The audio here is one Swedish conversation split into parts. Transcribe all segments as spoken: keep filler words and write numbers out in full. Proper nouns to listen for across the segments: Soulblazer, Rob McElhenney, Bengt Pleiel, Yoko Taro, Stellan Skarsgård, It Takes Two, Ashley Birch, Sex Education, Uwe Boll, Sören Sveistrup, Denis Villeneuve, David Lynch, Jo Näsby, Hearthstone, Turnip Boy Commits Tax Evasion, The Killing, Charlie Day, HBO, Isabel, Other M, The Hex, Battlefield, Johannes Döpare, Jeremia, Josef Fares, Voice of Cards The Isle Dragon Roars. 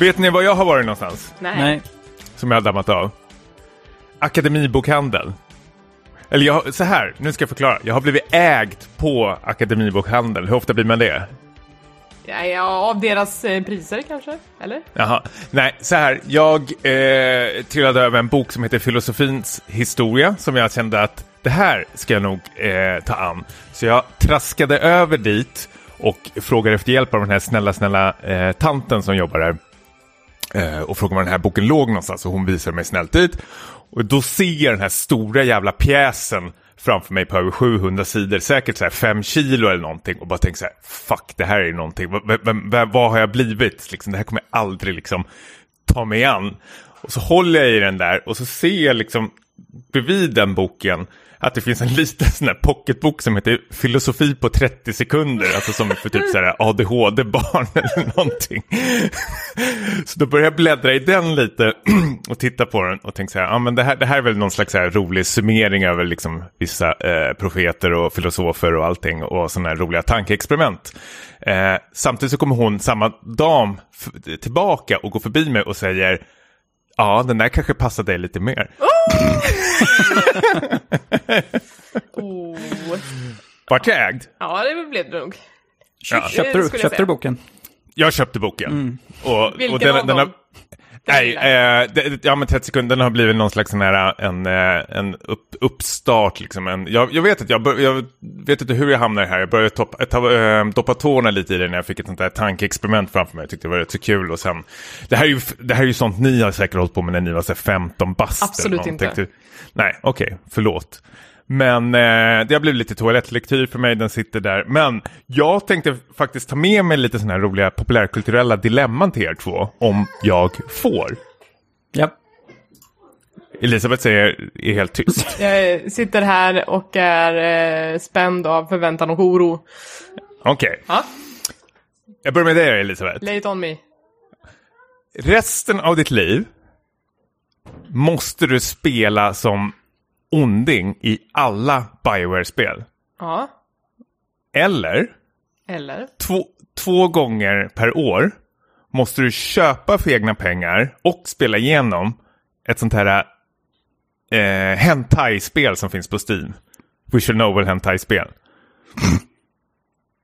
Vet ni var jag har varit någonstans? Nej. Som jag har dammat av. Akademibokhandel. Eller jag, så här, nu ska jag förklara. Jag har blivit ägt på Akademibokhandel. Hur ofta blir man det? Ja, ja, av deras eh, priser kanske, eller? Jaha, nej, så här. Jag eh, trillade över en bok som heter Filosofins historia. Som jag kände att det här ska jag nog eh, ta an. Så jag traskade över dit och frågade efter hjälp av den här snälla, snälla eh, tanten som jobbar där. Eh, och frågade om den här boken låg någonstans och hon visade mig snällt dit. Och då ser jag den här stora jävla pjäsen framför mig på över sjuhundra sidor, säkert så här fem kilo eller någonting, och bara tänker så här, fuck, det här är någonting, v- v- v- vad har jag blivit? Liksom, det här kommer jag aldrig liksom ta mig an. Och så håller jag i den där och så ser jag liksom bredvid den boken att det finns en liten sån här pocketbok som heter Filosofi på trettio sekunder. Alltså som för typ så här A D H D-barn eller någonting. Så då började jag bläddra i den lite och titta på den och tänka så här, ja ah, men det här, det här är väl någon slags så här rolig summering över liksom vissa eh, profeter och filosofer och allting och sådana här roliga tankeexperiment. Eh, samtidigt så kommer hon samma dam f- tillbaka och går förbi mig och säger, ja, den där kanske passar dig lite mer. Åh! Oh! Vart jag ägd? Ja, det blev det nog. Ja. Köpte du, köpte du boken? Jag köpte boken. Mm. Och, vilken och den, av den har, nej, eh, det, ja men trettio sekunder har blivit någon slags sån här, en, en upp, uppstart liksom. En, jag, jag, vet att jag, bör, jag vet inte hur jag hamnar här. Jag började top, ta, äh, doppa tårna lite i det när jag fick ett sånt där tankeexperiment framför mig. Jag tyckte det var rätt så kul. Och sen, det, här är ju, det här är ju sånt ni har säkert hållit på med när ni var så femton bast. Absolut inte. Nej, okej, okay, förlåt. Men eh, det har blivit lite toalettlektyr för mig, den sitter där. Men jag tänkte faktiskt ta med mig lite sådana här roliga populärkulturella dilemman till er två, om jag får. Ja. Elisabeth säger, är helt tyst. Jag sitter här och är eh, spänd av förväntan och oro. Okej. Okay. Ja? Jag börjar med dig, Elisabeth. Lay it on me. Resten av ditt liv måste du spela som onding i alla BioWare-spel. Ja. Eller, Eller. Två, två gånger per år måste du köpa för egna pengar och spela igenom ett sånt här eh, hentai-spel som finns på Steam. Visual novel hentai-spel.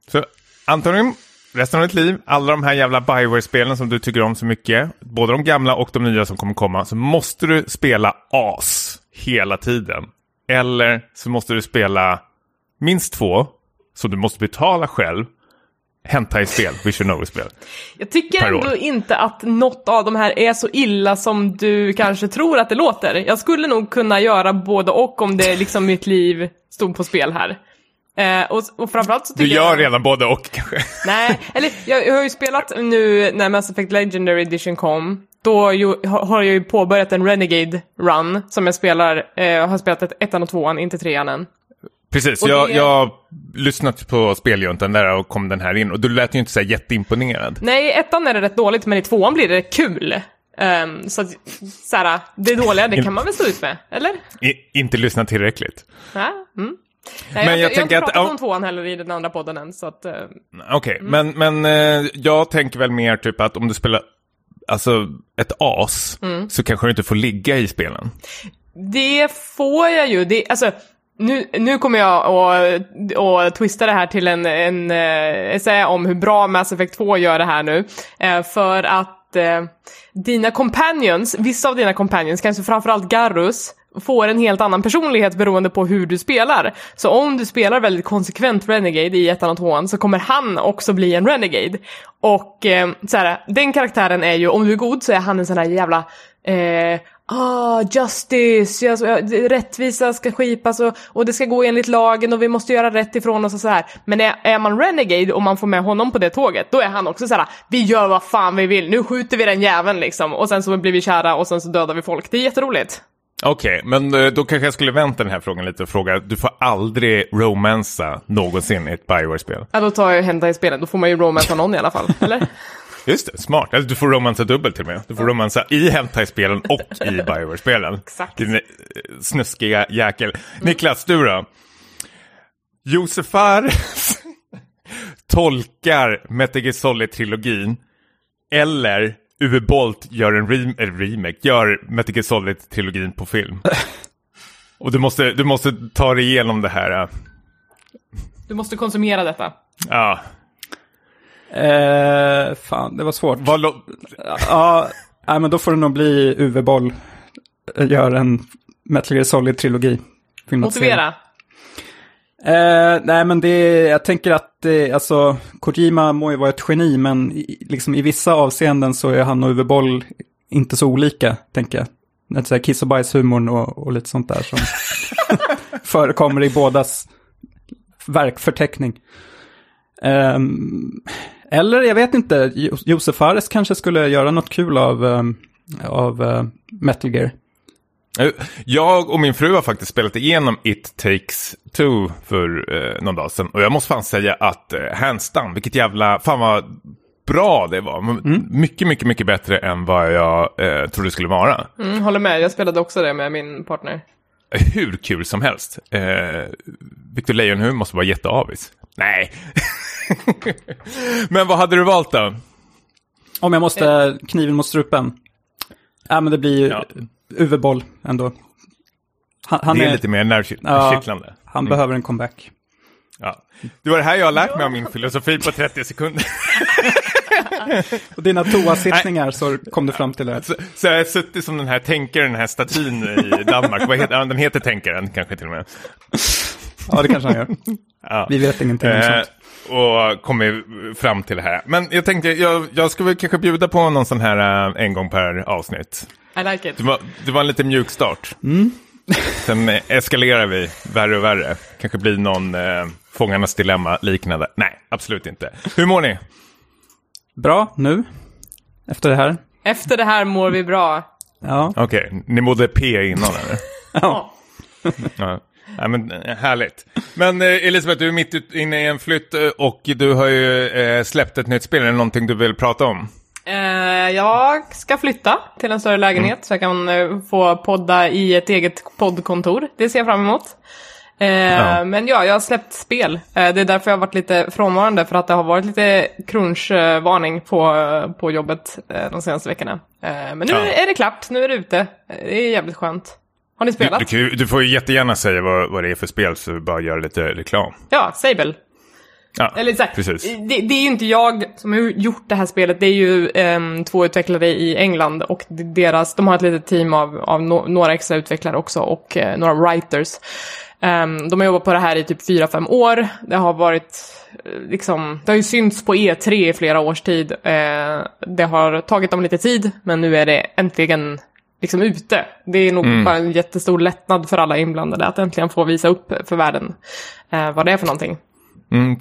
Så Antonin, resten av ditt liv, alla de här jävla BioWare-spelen som du tycker om så mycket, både de gamla och de nya som kommer komma, så måste du spela as hela tiden. Eller så måste du spela minst två, så du måste betala själv, hentai-spel, visual novel-spel. Jag tycker ändå inte att något av de här är så illa som du kanske tror att det låter. Jag skulle nog kunna göra både och om det liksom mitt liv stod på spel här. Eh, och, och framförallt så tycker du gör jag, redan både och kanske. Nej, eller jag, jag har ju spelat nu när Mass Effect Legendary Edition kom. Då ju, har jag ju påbörjat en Renegade run som jag spelar, eh, har spelat ett, ettan och tvåan, inte trean än. Precis, och jag, det, jag lyssnat på speljuntan där och kom den här in. Och du lät ju inte så här jätteimponerad. Nej, ettan är det rätt dåligt, men i tvåan blir det kul. Um, så att, såhär, det dåliga, det kan man väl stå ut med, eller? I, inte lyssna tillräckligt. Ja, mm. Nej, men jag, jag, jag tänker inte att pratat om tvåan heller i den andra podden än, så att uh, okej, okay, mm. men, men uh, jag tänker väl mer typ att om du spelar alltså ett as mm. så kanske du inte får ligga i spelen. Det får jag ju. Det, alltså, nu, nu kommer jag att twista det här till en, en uh, essä om hur bra Mass Effect två gör det här nu. Uh, för att uh, dina companions, vissa av dina companions, kanske framförallt Garrus, får en helt annan personlighet beroende på hur du spelar. Så om du spelar väldigt konsekvent Renegade i ett annat hån, så kommer han också bli en Renegade. Och eh, såhär, den karaktären är ju, om du är god så är han en sån här jävla eh, ah, justice, alltså, rättvisa ska skipas och, och det ska gå enligt lagen och vi måste göra rätt ifrån oss och så här. Men är, är man Renegade och man får med honom på det tåget, då är han också så här: vi gör vad fan vi vill, nu skjuter vi den jäveln liksom, och sen så blir vi kära och sen så dödar vi folk. Det är jätteroligt. Okej, okay, men då kanske jag skulle vänta den här frågan lite och fråga, du får aldrig romansa någonsin i ett BioWare-spel? Ja, då tar jag hända i spelen, då får man ju romansa någon i alla fall, eller? Just det, smart. Alltså, du får romansa dubbelt till och med. Du får romansa i hentai-spelen och i BioWare-spelen. Exakt. Din snuskiga jäkel. Niklas, du då? Josef Fares tolkar Metal Gear Solid-trilogin eller Uwe Boll gör en rem- eller remake, gör Metal Gear Solid-trilogin på film. Och du måste, du måste ta dig igenom det här. Ja. Du måste konsumera detta. Ja. Eh, fan, det var svårt. Vad lo- ja, nej, men då får det nog bli Uwe Boll. Gör en Metal Gear Solid-trilogi. Motivera. Eh, nej, men det, jag tänker att eh, alltså, Kojima må ju vara ett geni, men i, liksom, i vissa avseenden så är han och Uwe Boll inte så olika, tänker jag. Att säga kiss- och bajshumorn och, och lite sånt där som förekommer i bådas verkförteckning. Eh, eller, jag vet inte, jo- Josef Fares kanske skulle göra något kul av, eh, av eh, Metal Gear. Jag och min fru har faktiskt spelat igenom It Takes Two för eh, någon dag sedan. Och jag måste fan säga att eh, hands down, vilket jävla, fan vad bra det var. Mm. Mycket, mycket, mycket bättre än vad jag eh, trodde det skulle vara. Mm, håller med, jag spelade också det med min partner. Hur kul som helst. Eh, Victor Leijonhufvud måste vara jätteavis. Nej. Men vad hade du valt då? Om jag måste, kniven mot strupen. Ja, äh, men det blir ju... Ja. Uwe Boll ändå. Han, han det är, är lite mer närkycklande. Ja, han mm. behöver en comeback. Ja. Det var det här jag har lärt mig om min filosofi på trettio sekunder. Och dina toasittningar så kom du fram till det. Så, så jag har suttit som den här tänkaren, den här statyn i Danmark. Vad heter, den heter tänkaren kanske till och med. Ja, det kanske han gör. Ja. Vi vet ingenting om sånt. Och kommer fram till det här. Men jag tänkte, jag, jag skulle kanske bjuda på någon sån här en gång per avsnitt. I like it. Det var, det var en lite mjuk start. Mm. Sen eskalerar vi värre och värre. Kanske blir någon eh, fångarnas dilemma liknande. Nej, absolut inte. Hur mår ni? Bra, nu. Efter det här. Efter det här mår vi bra. Ja. Okej, okay. Ni mådde P innan, eller? Ja. Ja. Ja, men härligt. Men eh, Elisabeth, du är mitt inne i en flytt och du har ju eh, släppt ett nytt spel. Är det någonting du vill prata om? Eh, jag ska flytta till en större lägenhet mm. så jag kan eh, få podda i ett eget poddkontor. Det ser jag fram emot. Eh, ja. Men ja, jag har släppt spel. Eh, det är därför jag har varit lite frånvarande, för att det har varit lite crunch-varning på, på jobbet eh, de senaste veckorna. Eh, men nu ja. är det klart, nu är det ute. Det är jävligt skönt. Har ni spelat? Du, du, du får ju jättegärna säga vad, vad det är för spel, så bara göra lite reklam. Ja, Sable. Ja, eller exakt. Det, det är ju inte jag som har gjort det här spelet. Det är ju eh, två utvecklare i England, och deras, de har ett litet team av, av no, några extra utvecklare också, och eh, några writers. Eh, de har jobbat på det här i typ fyra fem år. Det har varit liksom, det har ju synts på E tre i flera års tid. Eh, det har tagit dem lite tid, men nu är det äntligen liksom ute. Det är nog mm. bara en jättestor lättnad för alla inblandade att äntligen få visa upp för världen eh, vad det är för någonting. Mm.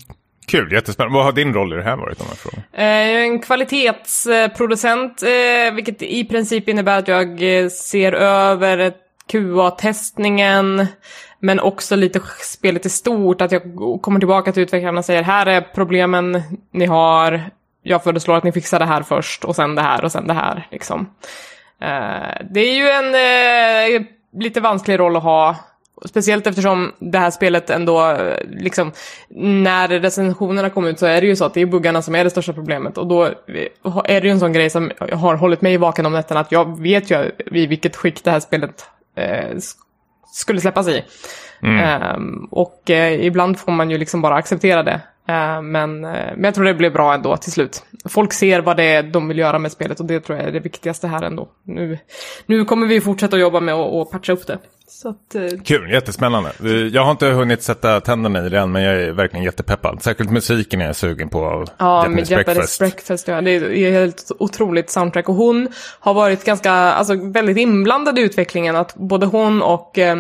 Kul, jättespännande. Vad har din roll i det här varit? Om jag, jag är en kvalitetsproducent, vilket i princip innebär att jag ser över Q A-testningen, men också lite spelet i stort, att jag kommer tillbaka till utvecklarna och säger, här är problemen ni har, jag föreslår att ni fixar det här först, och sen det här, och sen det här. Liksom. Det är ju en lite vansklig roll att ha, speciellt eftersom det här spelet ändå liksom, när recensionerna kom ut så är det ju så att det är buggarna som är det största problemet, och då är det ju en sån grej som har hållit mig i vaken om nätterna, att jag vet ju i vilket skick det här spelet eh, skulle släppas i mm. um, och eh, ibland får man ju liksom bara acceptera det uh, men, men jag tror det blev bra ändå till slut. Folk ser vad det är de vill göra med spelet, och det tror jag är det viktigaste här ändå. Nu, nu kommer vi fortsätta jobba med och, och patcha upp det. Så att, eh... kul, jättespännande. Jag har inte hunnit sätta tänderna i det än, men jag är verkligen jättepeppad. Särskilt musiken är jag sugen på av ja, Japanese Breakfast. Breakfast ja. Det är helt otroligt soundtrack. Och hon har varit ganska, alltså, väldigt inblandad i utvecklingen. Att både hon och eh,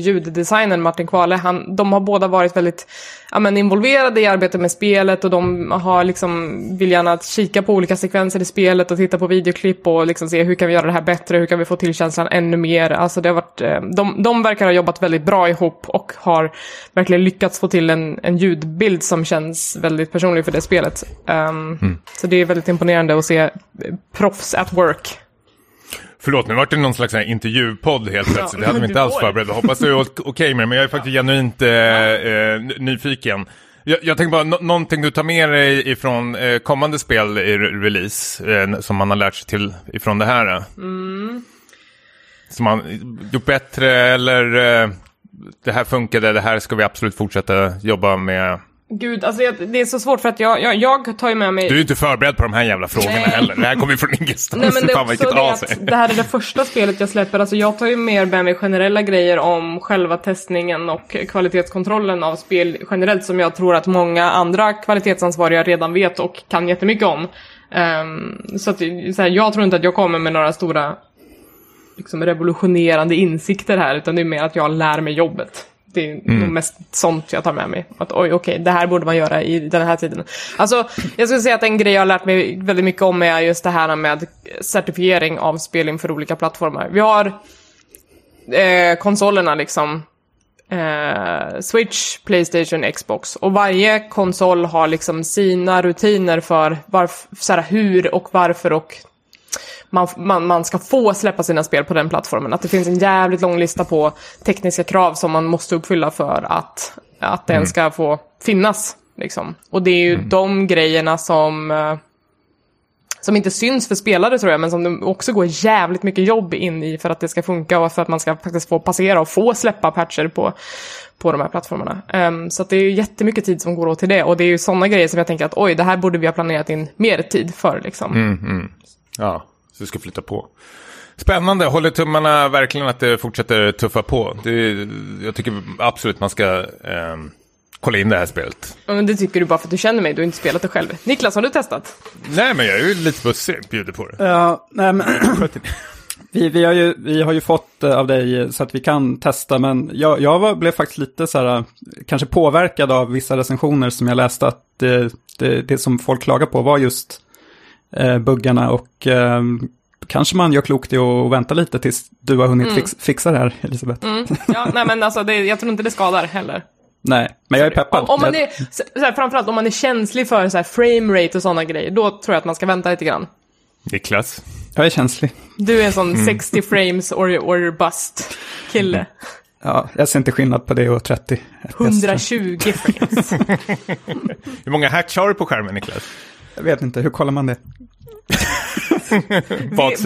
ljuddesignern Martin Kvale, han, de har båda varit väldigt ja, men, involverade i arbetet med spelet. Och de har liksom viljan att kika på olika sekvenser i spelet och titta på videoklipp och liksom se hur kan vi göra det här bättre, hur kan vi få till känslan ännu mer. Alltså det har varit, de, de verkar ha jobbat väldigt bra ihop och har verkligen lyckats få till en, en ljudbild som känns väldigt personlig för det spelet. Um, mm. Så det är väldigt imponerande att se proffs at work. Förlåt, nu var det någon slags intervjupodd helt plötsligt. Ja, det hade vi inte alls förberett. Hoppas du är okej med det, men jag är faktiskt genuint eh, nyfiken. Jag, jag tänker bara, no- någonting du tar med dig ifrån eh, kommande spel i re- release eh, som man har lärt sig till ifrån det här. Eh. Mm. Som man gjort bättre eller eh, det här funkade, det här ska vi absolut fortsätta jobba med. Gud, alltså jag, det är så svårt för att jag, jag, jag tar ju med mig... Du är ju inte förberedd på de här jävla frågorna Nej. heller. Det här kommer ju från ingenstans. Nej, men det är också det att det här är det första spelet jag släpper. Alltså jag tar ju mer med mig generella grejer om själva testningen och kvalitetskontrollen av spel generellt, som jag tror att många andra kvalitetsansvariga redan vet och kan jättemycket om. Um, så att så här, jag tror inte att jag kommer med några stora liksom, revolutionerande insikter här, utan det är mer att jag lär mig jobbet. Det är mm. nog mest sånt jag tar med mig. Att oj, okej, okay, det här borde man göra i den här tiden. Alltså, jag skulle säga att en grej jag har lärt mig väldigt mycket om är just det här med certifiering av spel inför olika plattformar. Vi har eh, konsolerna liksom. Eh, Switch, PlayStation, Xbox. Och varje konsol har liksom sina rutiner för varf- så här, hur och varför och... Man, man, man ska få släppa sina spel på den plattformen. Att det finns en jävligt lång lista på tekniska krav som man måste uppfylla för att, att den mm. ska få finnas. Liksom. Och det är ju mm. de grejerna som, som inte syns för spelare tror jag, men som det också går jävligt mycket jobb in i för att det ska funka och för att man ska faktiskt få passera och få släppa patcher på, på de här plattformarna. Um, så att det är ju jättemycket tid som går åt till det, och det är ju sådana grejer som jag tänker att oj, det här borde vi ha planerat in mer tid för. Liksom. Mm, mm. Ja, så ska flytta på. Spännande, håller tummarna verkligen att det fortsätter tuffa på. Det, jag tycker absolut man ska eh, kolla in det här spelet. Ja, men det tycker du bara för att du känner mig, du har inte spelat det själv. Niklas, har du testat? Nej, men jag är ju lite bussig, bjuder på det. Ja, nej men... vi, vi, har ju, vi har ju fått av dig så att vi kan testa, men jag, jag var, blev faktiskt lite så här, kanske påverkad av vissa recensioner som jag läste, att det, det, det som folk klagar på var just... Eh, buggarna och eh, kanske man gör klokt i att vänta lite tills du har hunnit mm. fix, fixa det här, Elisabeth. Mm. Ja, nej men alltså det, jag tror inte det skadar heller. Nej, men jag är peppad. Om, om man är, så här, framförallt om man är känslig för så här, frame rate och sådana grejer, då tror jag att man ska vänta lite grann. Niklas. Jag är känslig. Du är en sån mm. sextio frames or, or bust kille. Mm. Ja, jag ser inte skillnad på det och trettio. hundratjugo frames. Hur många hertz har du på skärmen, Niklas? Jag vet inte, hur kollar man det?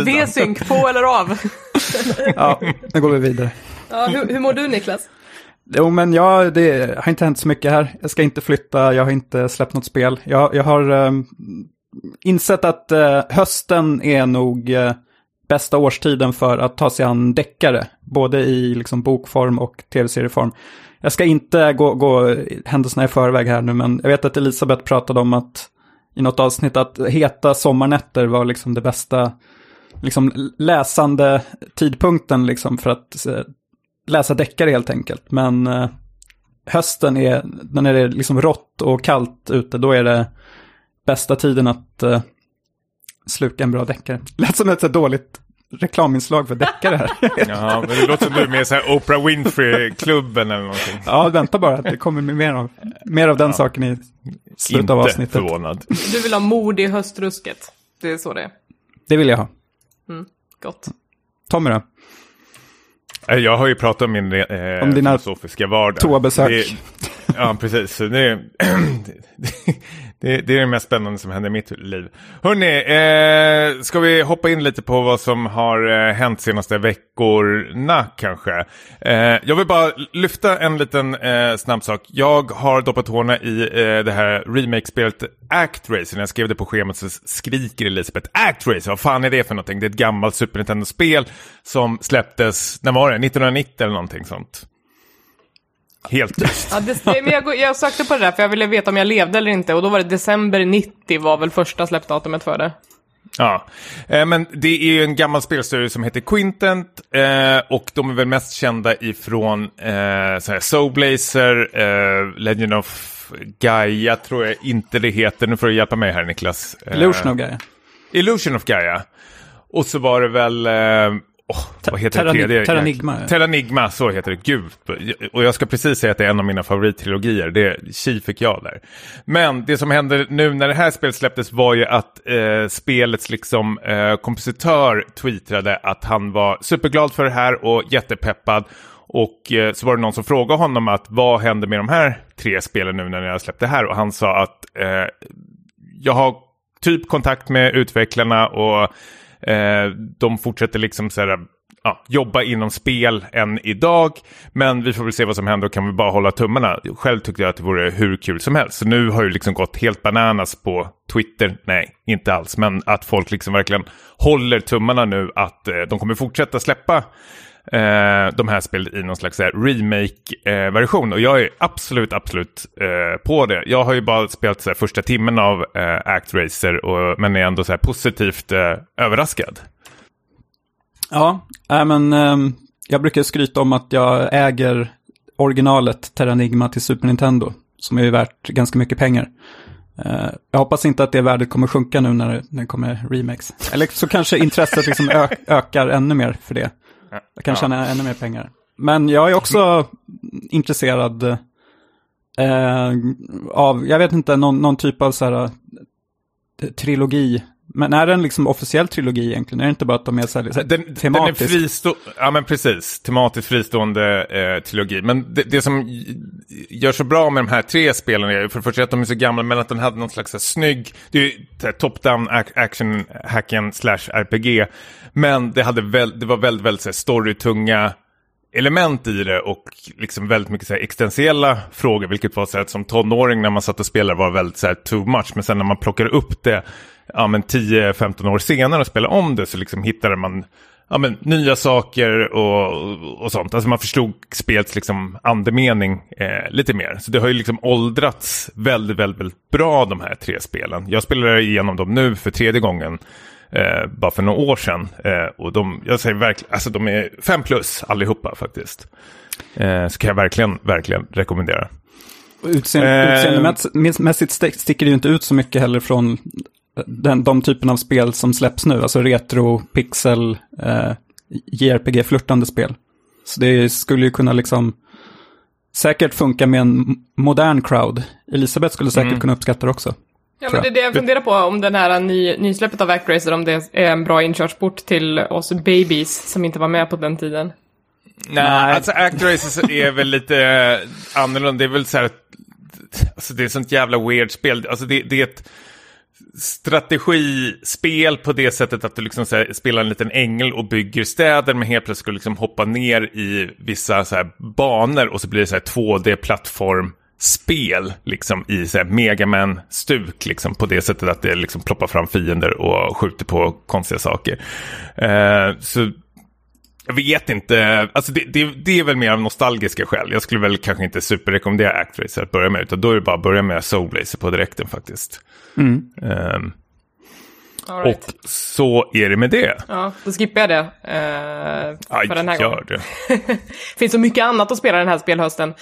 V-synk på eller av? Ja, nu går vi vidare. Ja, hur, hur mår du, Niklas? Jo, men jag det har inte hänt så mycket här. Jag ska inte flytta, jag har inte släppt något spel. Jag, jag har um, insett att uh, hösten är nog uh, bästa årstiden för att ta sig an deckare. Både i liksom, bokform och tv-serieform. Jag ska inte gå, gå händelserna i förväg här nu, men jag vet att Elisabeth pratade om att i något avsnitt att heta sommarnätter var liksom det bästa liksom läsande tidpunkten liksom för att läsa deckare helt enkelt. Men eh, hösten är, när det är liksom rått och kallt ute, då är det bästa tiden att eh, sluka en bra deckare. Lät som ett så dåligt reklaminslag för deckare här. Ja, men det låter som du med så här Oprah Winfrey-klubben eller någonting. Ja, vänta bara att det kommer mer av, mer av den ja. saken i slutet inte av avsnittet. Inte förvånad. Du vill ha mod i höstrusket. Det är så det är. Det vill jag ha. Mm, gott. Tommy då? Jag har ju pratat om min eh, om dina filosofiska vardag. Toabesök. Det, ja, precis. Det är, det, det är det mest spännande som händer i mitt liv. Hörrni, eh, ska vi hoppa in lite på vad som har eh, hänt senaste veckorna kanske? Eh, jag vill bara lyfta en liten eh, snabb sak. Jag har doppat hårna i eh, det här remake-spelet ActRaiser. När jag skrev det på schemat så skriker Elisabeth ActRaiser, vad fan är det för någonting? Det är ett gammalt Super Nintendo-spel som släpptes, när var det? nittonhundranittio eller någonting sånt. Helt tyst. Ja, det, men jag, jag sökte på det där för jag ville veta om jag levde eller inte. Och då var det december nittio var väl första släppdatumet för det. Ja, eh, men det är ju en gammal spelserie som heter Quintet. Eh, och de är väl mest kända ifrån eh, så här Soulblazer, eh, Legend of Gaia tror jag inte det heter. Nu får du hjälpa mig här, Niklas. Eh, Illusion of Gaia. Illusion of Gaia. Och så var det väl... Eh, Oh, vad heter Terran- det? Terranigma. Terranigma, så heter det. Gud. Och jag ska precis säga att det är en av mina favorittrilogier. Det tji fick jag där. Men det som hände nu när det här spelet släpptes var ju att eh, spelets liksom, eh, kompositör tweetade att han var superglad för det här och jättepeppad. Och eh, så var det någon som frågade honom att vad händer med de här tre spelen nu när jag släppte det här? Och han sa att eh, jag har typ kontakt med utvecklarna och eh, de fortsätter liksom så här, ja, jobba inom spel än idag. Men vi får väl se vad som händer och kan vi bara hålla tummarna. Själv tyckte jag att det vore hur kul som helst. Så nu har ju liksom gått helt bananas på Twitter. Nej, inte alls. Men att folk liksom verkligen håller tummarna nu att eh, de kommer fortsätta släppa Eh, de här spelet i någon slags remake-version. Eh, och jag är absolut, absolut eh, på det. Jag har ju bara spelat såhär, första timmen av eh, ActRaiser och, men är ändå såhär, positivt eh, överraskad. Ja, äh, men eh, jag brukar skryta om att jag äger originalet Terranigma till Super Nintendo, som är ju värt ganska mycket pengar. Uh, jag hoppas inte att det värdet kommer sjunka nu när det, när det kommer remakes. Eller så kanske intresset liksom ö- ökar ännu mer för det. Jag kan tjäna ja. ännu mer pengar. Men jag är också intresserad uh, av, jag vet inte, någon, någon typ av så här, uh, trilogi. Men är den liksom officiell trilogi egentligen? Är det inte bara att de är så här, den, tematisk? Den är fristå- ja, men precis. Tematiskt fristående eh, trilogi. Men det, det som gör så bra med de här tre spelen är för det första att de är så gamla, men att den hade någon slags här, snygg, det är ju top-down action hacken slash R P G. Men det, hade väl, det var väldigt, väldigt så här, storytunga element i det och liksom väldigt mycket så här existentiella frågor, vilket var så här, som tonåring när man satt och spelade var väldigt så här, too much. Men sen när man plockade upp det ja, men tio femton år senare och spela om det så liksom hittade man ja, men nya saker och, och sånt. Alltså man förstod spelets liksom andemening eh, lite mer. Så det har ju liksom åldrats väldigt, väldigt, väldigt bra de här tre spelen. Jag spelar igenom dem nu för tredje gången eh, bara för några år sedan. Eh, och de, jag säger verkligen, alltså de är fem plus allihopa faktiskt. Eh, så kan jag verkligen, verkligen rekommendera. Utseendemässigt eh, sticker det ju inte ut så mycket heller från Den, de typen av spel som släpps nu, alltså retro, pixel, eh, J R P G-flörtande spel. Så det skulle ju kunna liksom säkert funka med en modern crowd. Elisabeth skulle säkert mm. kunna uppskatta det också. Ja, men det är det jag funderar på, om den här ny, nysläppet av ActRaiser, om det är en bra inkörsport till oss babies som inte var med på den tiden. Nej, Nej. Alltså ActRaiser är väl lite annorlunda. Det är väl så här, alltså det är ett sånt jävla weird spel. Alltså det, det är ett strategispel på det sättet att du liksom så här, spelar en liten ängel och bygger städer, men helt plötsligt skulle liksom hoppa ner i vissa så här banor och så blir det så här två D-plattformspel liksom i så här Mega Man-stuk liksom, på det sättet att det liksom ploppar fram fiender och skjuter på konstiga saker. Eh, så jag vet inte, alltså det, det, det är väl mer av nostalgiska skäl. Jag skulle väl kanske inte superrekommendera ActRaiser att börja med, utan då är det bara att börja med Soulblazer på direkten faktiskt. Mm. Um, right. Och så är det med det. Ja, då skippar jag det uh, Aj, för den här gången. Det finns så mycket annat att spela den här spelhösten.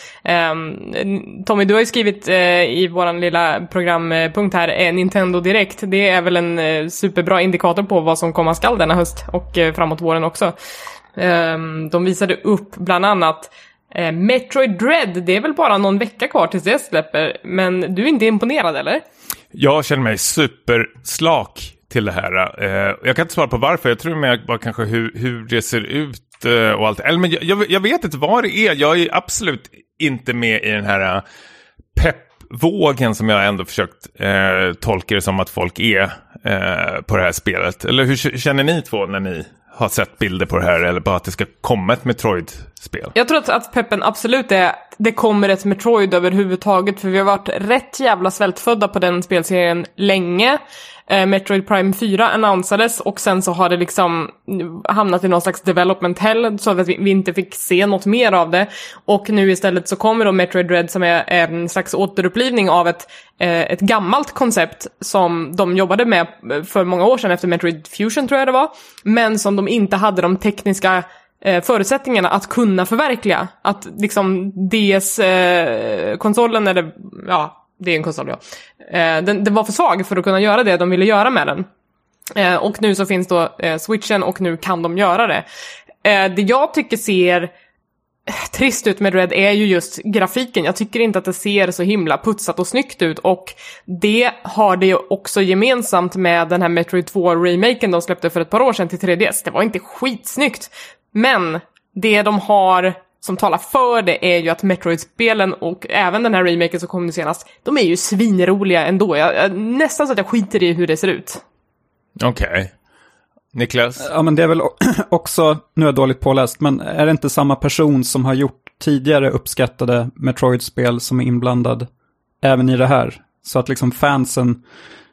um, Tommy, du har ju skrivit uh, i våran lilla programpunkt här uh, Nintendo Direkt. Det är väl en uh, superbra indikator på vad som komma skall denna höst och uh, framåt våren också. um, De visade upp bland annat uh, Metroid Dread. Det är väl bara någon vecka kvar tills det släpper. Men du är inte imponerad, eller? Jag känner mig superslak till det här. Eh, jag kan inte svara på varför. Jag tror mer bara kanske hur, hur det ser ut eh, och allt. Eller, men jag, jag vet inte vad det är. Jag är absolut inte med i den här peppvågen som jag ändå försökt eh, tolka det som att folk är eh, på det här spelet. Eller hur känner ni två när ni har sett bilder på det här, eller bara att det ska komma ett Metroid-spel? Jag tror att, att peppen absolut är det kommer ett Metroid överhuvudtaget, för vi har varit rätt jävla svältfödda på den spelserien länge. eh, Metroid Prime fyra annonsades och sen så har det liksom hamnat i någon slags development hell så att vi, vi inte fick se något mer av det, och nu istället så kommer då Metroid Dread som är en slags återupplivning av ett, eh, ett gammalt koncept som de jobbade med för många år sedan efter Metroid Fusion tror jag det var, men som de inte hade de tekniska förutsättningarna att kunna förverkliga. Att liksom D S-konsolen, eller ja, det är en konsol, ja. Den, den var för svag för att kunna göra det de ville göra med den. Och nu så finns då Switchen och nu kan de göra det. Det jag tycker ser trist ut med Red är ju just grafiken. Jag tycker inte att det ser så himla putsat och snyggt ut, och det har det ju också gemensamt med den här Metroid två-remaken de släppte för ett par år sedan till tre D S. Det var inte skitsnyggt, men det de har som talar för det är ju att Metroid-spelen och även den här remaken som kom nu senast, de är ju svinroliga ändå. Jag, jag, nästan så att jag skiter i hur det ser ut. Okej. Okay. Niklas? Ja, men det är väl också, nu är jag dåligt påläst, men är det inte samma person som har gjort tidigare uppskattade Metroid-spel som är inblandad även i det här? Så att liksom fansen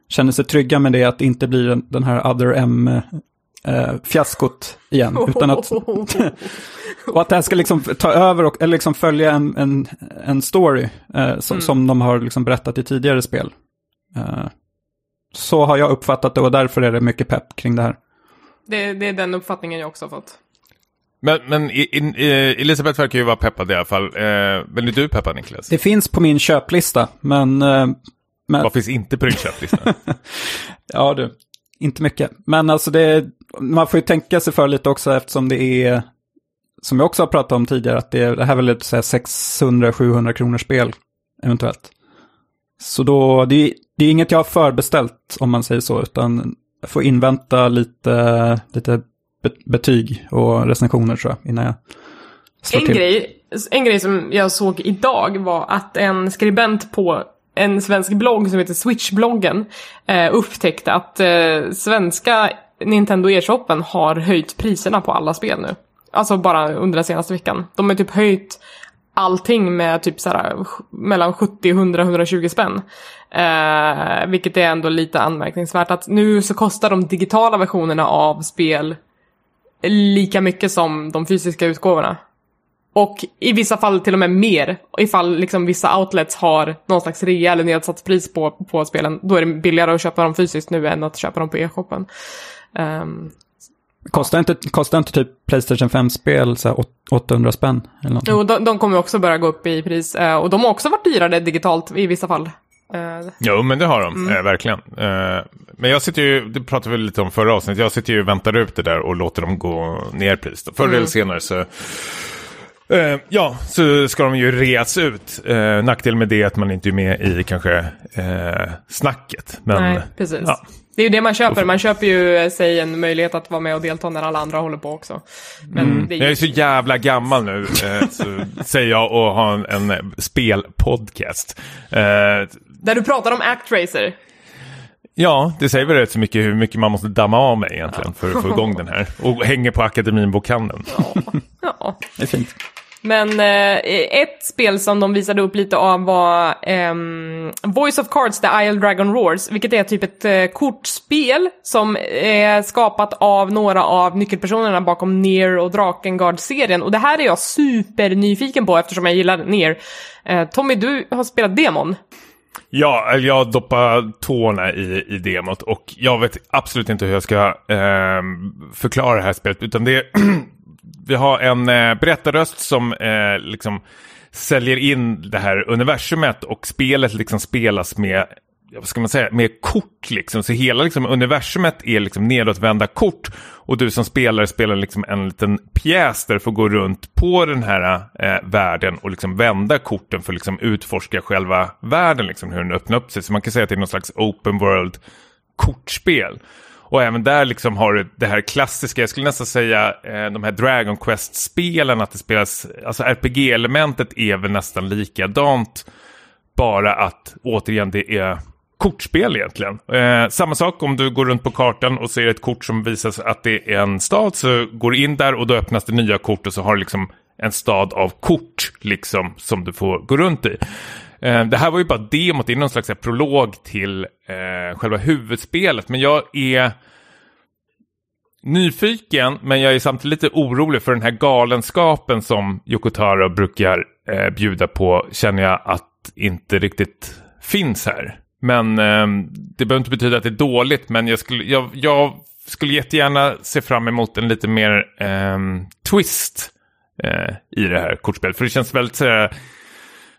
känner sig trygga med det, att det inte blir den här Other M- Eh, fiaskot igen, utan att och att det här ska liksom ta över och eller liksom följa en, en, en story eh, som, mm. som de har liksom berättat i tidigare spel. Eh, så har jag uppfattat det, och därför är det mycket pepp kring det här. Det, det är den uppfattningen jag också har fått. Men, men i, i, Elisabeth verkar ju vara peppad i alla fall. Eh, men är du peppad, Niklas? Det finns på min köplista, men... Eh, men... Vad finns inte på din köplista? Ja, du. Inte mycket. Men alltså det, man får ju tänka sig för lite också, eftersom det är, som jag också har pratat om tidigare, att det, är, det här är väl ett sexhundra till sjuhundra kronors spel eventuellt. Så då, det, det är inget jag har förbeställt, om man säger så, utan jag får invänta lite, lite betyg och recensioner, tror jag, innan jag slår en till. Grej, en grej som jag såg idag var att en skribent på en svensk blogg som heter Switch-bloggen eh, upptäckte att eh, svenska Nintendo e-shoppen har höjt priserna på alla spel nu. Alltså bara under den senaste veckan. De har typ höjt allting med typ såhär, mellan sjuttio, hundra, hundratjugo spänn. Eh, vilket är ändå lite anmärkningsvärt. Att nu så kostar de digitala versionerna av spel lika mycket som de fysiska utgåvorna. Och i vissa fall till och med mer. Ifall liksom vissa outlets har någon slags rea eller nedsatt pris på, på spelen, då är det billigare att köpa dem fysiskt nu än att köpa dem på e-shoppen. Um, kostar, inte, kostar inte typ PlayStation fem-spel så åttahundra spänn? Eller något? Jo, de, de kommer också börja gå upp i pris. Uh, och de har också varit dyrare digitalt i vissa fall. Uh, jo, men det har de, mm. eh, verkligen. Eh, men jag sitter ju, det pratade vi lite om förra avsnittet, jag sitter ju och väntar ut det där och låter dem gå ner pris. Förr eller mm. senare så... Uh, ja, så ska de ju reas ut. Uh, nackdel med det är att man inte är med i kanske uh, snacket. Men, nej, precis. Ja. Det är ju det man köper. Man köper ju sig en möjlighet att vara med och delta när alla andra håller på också. Men mm. det är ju... Jag är så jävla gammal nu, uh, så säger jag, och har en, en spelpodcast. Uh, där du pratar om ActRaiser. Ja, det säger väl rätt så mycket hur mycket man måste damma av mig egentligen, ja, för att få igång den här. Och hänger på Akademibokhandeln. Ja, ja. Det är fint. Men eh, ett spel som de visade upp lite av var eh, Voice of Cards, The Isle Dragon Roars, vilket är typ ett eh, kortspel som är skapat av några av nyckelpersonerna bakom Nier och Drakengard-serien. Och det här är jag supernyfiken på, eftersom jag gillar Nier. Eh, Tommy, du har spelat demon. Ja, jag doppar tårna i, i demot, och jag vet absolut inte hur jag ska eh, förklara det här spelet, utan det är vi har en eh, berättarröst som eh, liksom säljer in det här universumet, och spelet liksom spelas med, vad ska man säga, med kort liksom, så hela liksom universumet är liksom nedåtvända kort, och du som spelare spelar liksom en liten pjäs där för att gå runt på den här eh, världen och liksom vända korten för liksom utforska själva världen, liksom hur den öppnar upp sig. Så man kan säga att det är någon slags open world kortspel. Och även där liksom har du det här klassiska, jag skulle nästan säga eh, de här Dragon Quest-spelen, att det spelas, alltså R P G-elementet är väl nästan likadant, bara att återigen det är kortspel egentligen. Eh, samma sak om du går runt på kartan och ser ett kort som visar att det är en stad, så går in där och då öppnas det nya kort, och så har du liksom en stad av kort liksom som du får gå runt i. Eh, det här var ju bara demot, det är någon slags prolog till eh, själva huvudspelet, men jag är nyfiken, men jag är samtidigt lite orolig för den här galenskapen som Yoko Taro brukar eh, bjuda på, känner jag att inte riktigt finns här. Men eh, det behöver inte betyda att det är dåligt, men jag skulle, jag, jag skulle jättegärna se fram emot en lite mer eh, twist eh, i det här kortspelet. För det känns väldigt sådär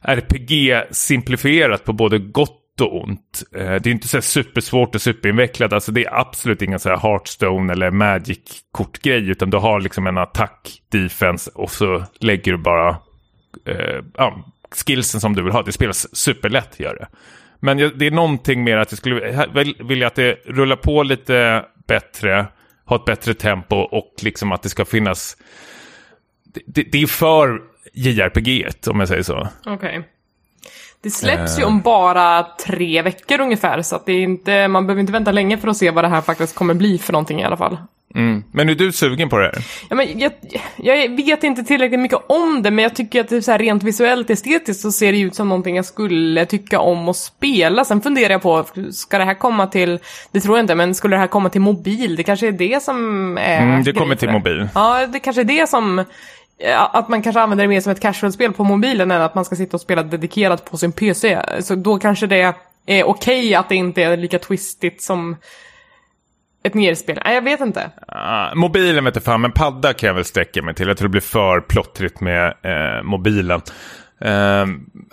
R P G-simplifierat på både gott och ont. Eh, det är inte så supersvårt och superinvecklat. Alltså det är absolut inga sådär Hearthstone eller Magic-kortgrej, utan du har liksom en attack, defense, och så lägger du bara eh, ja, skillsen som du vill ha. Det spelas superlätt, gör det. Men det är någonting mer att jag skulle vilja att det rullar på lite bättre, ha ett bättre tempo, och liksom att det ska finnas... Det, det är för J R P G-et, om jag säger så. Okej. Okay. Det släpps ju om bara tre veckor ungefär, så att det är inte, man behöver inte vänta länge för att se vad det här faktiskt kommer bli för någonting i alla fall. Mm. Men är du sugen på det här? Ja, men jag, jag vet inte tillräckligt mycket om det, men jag tycker att det så här rent visuellt, estetiskt, så ser det ut som någonting jag skulle tycka om att spela. Sen funderar jag på, ska det här komma till, det tror jag inte, men skulle det här komma till mobil? Det kanske är det som är mm, det kommer till det. Mobil. Ja, det kanske är det som... Att man kanske använder det mer som ett casual-spel på mobilen än att man ska sitta och spela dedikerat på sin P C. Så då kanske det är okej okay att det inte är lika twistigt som ett nerspel. Nej, jag vet inte. Ah, mobilen vet jag fan, men padda kan jag väl sträcka mig till. Jag tror det blir för plottrigt med eh, mobilen. Eh,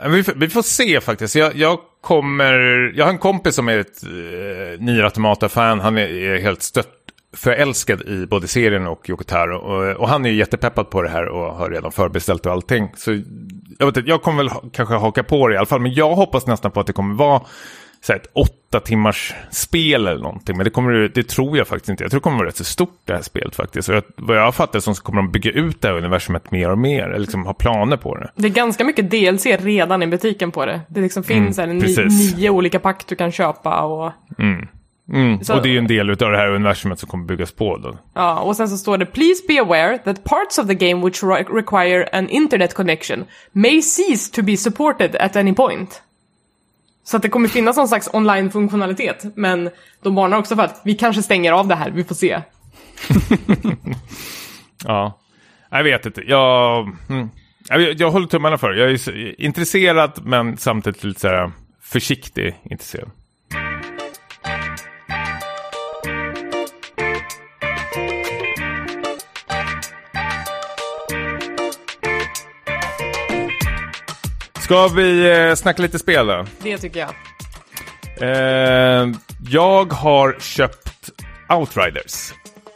vi, vi får se faktiskt. Jag, jag kommer... Jag har en kompis som är ett eh, Nier Automata-fan. Han är, är helt stött. Förälskad i både serien och Yoko Taro. Och, och han är ju jättepeppad på det här och har redan förbeställt och allting. Så jag vet inte, jag kommer väl ha, kanske haka på det i alla fall. Men jag hoppas nästan på att det kommer vara så här, ett åtta timmars spel eller någonting. Men det, kommer, det tror jag faktiskt inte. Jag tror det kommer vara rätt så stort det här spelet faktiskt. Och jag, vad jag har fattat så kommer de bygga ut det här universumet mer och mer. Eller liksom ha planer på det. Det är ganska mycket D L C redan i butiken på det. Det liksom finns mm, här, ni, nio olika pack du kan köpa och... Mm. Mm, så, och det är ju en del av det här universumet som kommer byggas på då. Ja, och sen så står det: Please be aware that parts of the game which require an internet connection may cease to be supported at any point. Så att det kommer finnas någon slags online-funktionalitet. Men de varnar också för att vi kanske stänger av det här, vi får se. Ja, jag vet inte. Jag, jag, jag håller tummarna för. Jag är intresserad men samtidigt lite så här försiktig intresserad. Ska vi snacka lite spel då? Det tycker jag. Eh, jag har köpt Outriders.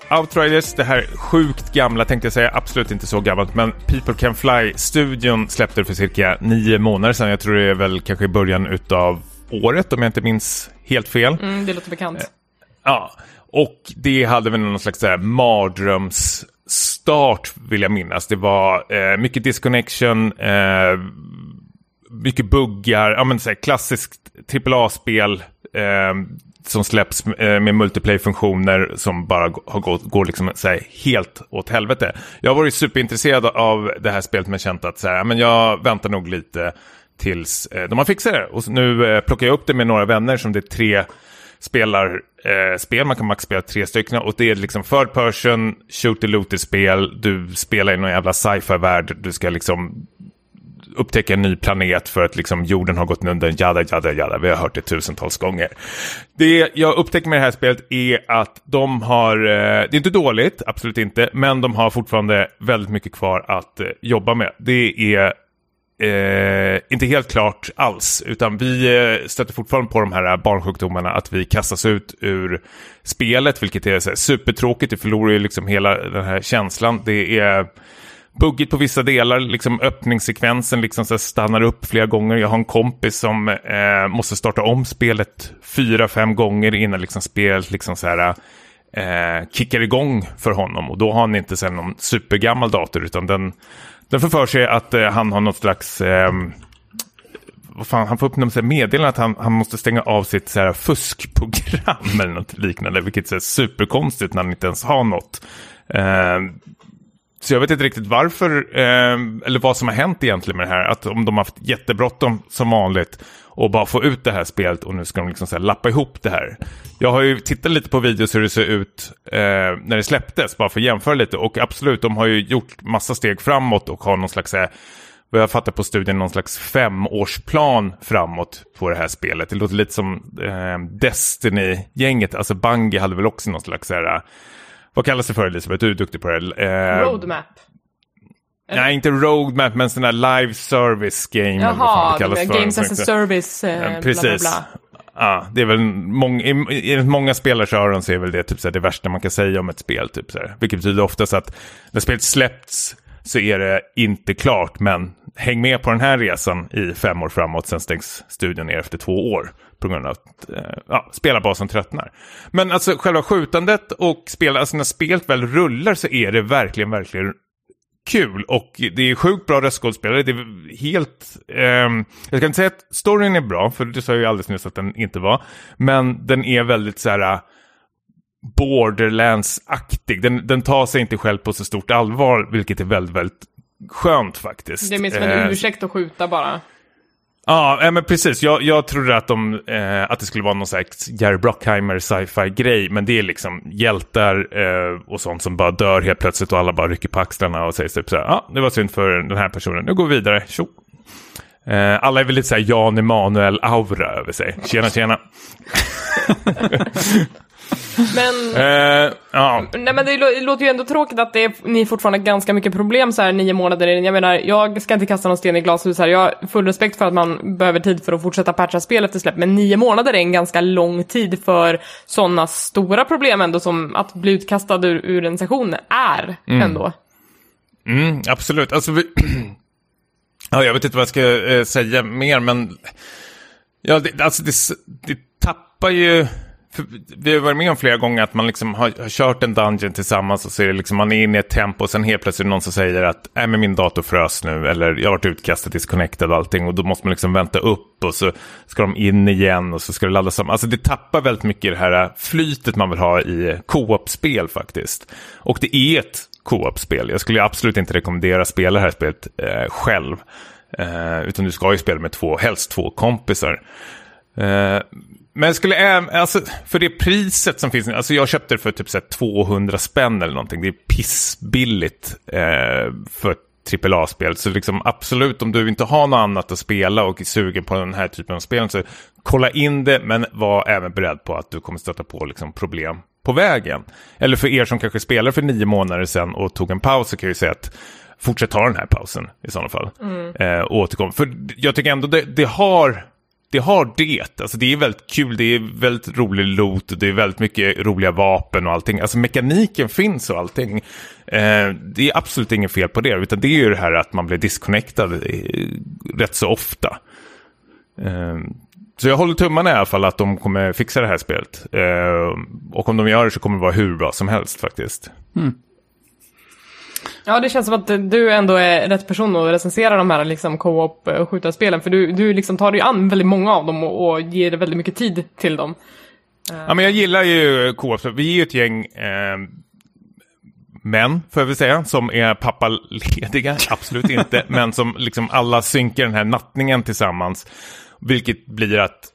Outriders, det här sjukt gamla, tänkte jag säga, absolut inte så gammalt, men People Can Fly-studion släppte för cirka nio månader sedan. Jag tror det är väl kanske i början utav året, om jag inte minns helt fel. Mm, det låter bekant. Eh, ja, och det hade väl någon slags så här mardröms... start vill jag minnas. Det var eh, mycket disconnection, eh, mycket buggar, ja men så här klassiskt trippel A-spel eh, som släpps eh, med multiplayer-funktioner som bara g- har gått, går liksom så här helt åt helvete. Jag har varit superintresserad av det här spelet men känt att så här, men jag väntar nog lite tills eh, de har fixat det. Och nu eh, plockar jag upp det med några vänner som det är tre spelar eh, spel, man kan max spela tre stycken och det är liksom third person shooter looter spel, du spelar i någon jävla sci-fi värld, du ska liksom upptäcka en ny planet för att liksom jorden har gått under, jada jada jada, vi har hört det tusentals gånger. Det jag upptäcker med det här spelet är att de har, eh, det är inte dåligt, absolut inte, men de har fortfarande väldigt mycket kvar att eh, jobba med. Det är Eh, inte helt klart alls, utan vi eh, stöter fortfarande på de här barnsjukdomarna att vi kastas ut ur spelet, vilket är så här supertråkigt. Det förlorar ju liksom hela den här känslan. Det är buggigt på vissa delar, liksom öppningssekvensen liksom så här stannar upp flera gånger. Jag har en kompis som eh, måste starta om spelet fyra, fem gånger innan liksom spelet liksom så här eh, kickar igång för honom, och då har han inte sen någon supergammal dator, utan den Den får för sig att eh, han har något slags... Eh, vad fan, han får upp någon meddelande att han, han måste stänga av sitt så här, fuskprogram eller något liknande. Vilket så här, är superkonstigt när han inte ens har något. Eh, så jag vet inte riktigt varför... Eh, eller vad som har hänt egentligen med det här. Att om de har haft jättebråttom som vanligt och bara få ut det här spelet och nu ska de liksom så här, lappa ihop det här. Jag har ju tittat lite på videos hur det ser ut eh, när det släpptes, bara för att jämföra lite, och absolut, de har ju gjort massa steg framåt och har någon slags, eh, vad jag fattar på studien, någon slags femårsplan framåt på det här spelet. Det låter lite som eh, Destiny-gänget, alltså Bungie hade väl också någon slags, här, vad kallas det för, Elisabeth, du är duktig på det. Eh, Roadmap. Nej, inte roadmap, men sån här live service game. Jaha, det det games as a service, eh, precis. Bla, bla, bla. Ah, det är väl många, i, i många spelars öron så är väl det typ så här, det värsta man kan säga om ett spel. Typ, så här. Vilket betyder oftast att när spelet släppts så är det inte klart, men häng med på den här resan i fem år framåt, sen stängs studion ner efter två år. På grund av att eh, ja, spelarbasen tröttnar. Men alltså själva skjutandet och spel, alltså när spelet väl rullar så är det verkligen, verkligen kul och det är sjukt bra röstskådespelare. Det är helt... Eh, jag kan inte säga att storyn är bra, för det sa jag ju alldeles nyss att den inte var. Men den är väldigt så här Borderlands-aktig. Den, den tar sig inte själv på så stort allvar, vilket är väldigt, väldigt skönt faktiskt. Det är minst en eh, ursäkt att skjuta bara. Ja, ah, eh, men precis. Jag, jag trodde att, de, eh, att det skulle vara någon slags Jerry Bruckheimer sci-fi-grej. Men det är liksom hjältar eh, och sånt som bara dör helt plötsligt och alla bara rycker på axlarna och säger typ så här, ja, ah, det var synd för den här personen. Nu går vi vidare. Eh, alla är väl lite så här Jan Emanuel-aura över sig. Tjena, tjena. Men, uh, ja. Nej, men det låter ju ändå tråkigt att det är, ni fortfarande har ganska mycket problem så här nio månader in. Jag menar, jag ska inte kasta någon sten i glashus här. Jag har full respekt för att man behöver tid för att fortsätta patcha spel efter släpp. Men nio månader är en ganska lång tid för sådana stora problem ändå som att bli utkastad ur, ur en session är mm. ändå. Mm, absolut. Alltså, vi... ja, jag vet inte vad jag ska eh, säga mer, men ja, det, alltså det, det tappar ju... För vi har varit med om flera gånger att man liksom har, har kört en dungeon tillsammans och så är det liksom, man är inne i ett tempo och sen helt plötsligt någon som säger att nej, men min dator frös nu, eller jag har varit utkastad, disconnected och allting, och då måste man liksom vänta upp och så ska de in igen och så ska det laddas samman. Alltså det tappar väldigt mycket det här flytet man vill ha i co-op-spel faktiskt. Och det är ett co-op-spel. Jag skulle absolut inte rekommendera att spela det här spelet eh, själv. Eh, utan du ska ju spela med två, helst två kompisar. Eh... Men jag skulle även, alltså, för det priset som finns, alltså jag köpte det för typ så här tvåhundra spänn eller någonting. Det är pissbilligt eh, för trippel A-spel. Så liksom absolut, om du inte har något annat att spela och är sugen på den här typen av spel, så kolla in det, men var även beredd på att du kommer stöta på liksom problem på vägen. Eller för er som kanske spelade för nio månader sedan och tog en paus, så kan jag ju säga att fortsätt ta den här pausen i sådana fall. Mm. Eh, och återkom. För jag tycker ändå det, det har... Det har det. Alltså det är väldigt kul, det är väldigt rolig loot, det är väldigt mycket roliga vapen och allting. Alltså mekaniken finns och allting. Eh, det är absolut inget fel på det, utan det är ju det här att man blir disconnectad eh, rätt så ofta. Eh, så jag håller tummarna i alla fall att de kommer fixa det här spelet. Eh, och om de gör det så kommer det vara hur bra som helst faktiskt. Mm. Ja, det känns som att du ändå är rätt person att recensera de här liksom co-op skjutarspelen, för du, du liksom tar dig an väldigt många av dem och, och ger väldigt mycket tid till dem. Ja, men jag gillar ju co-op. Vi är ju ett gäng eh, män, får jag väl säga, som är pappalediga, absolut inte, men som liksom alla synkar den här nattningen tillsammans, vilket blir att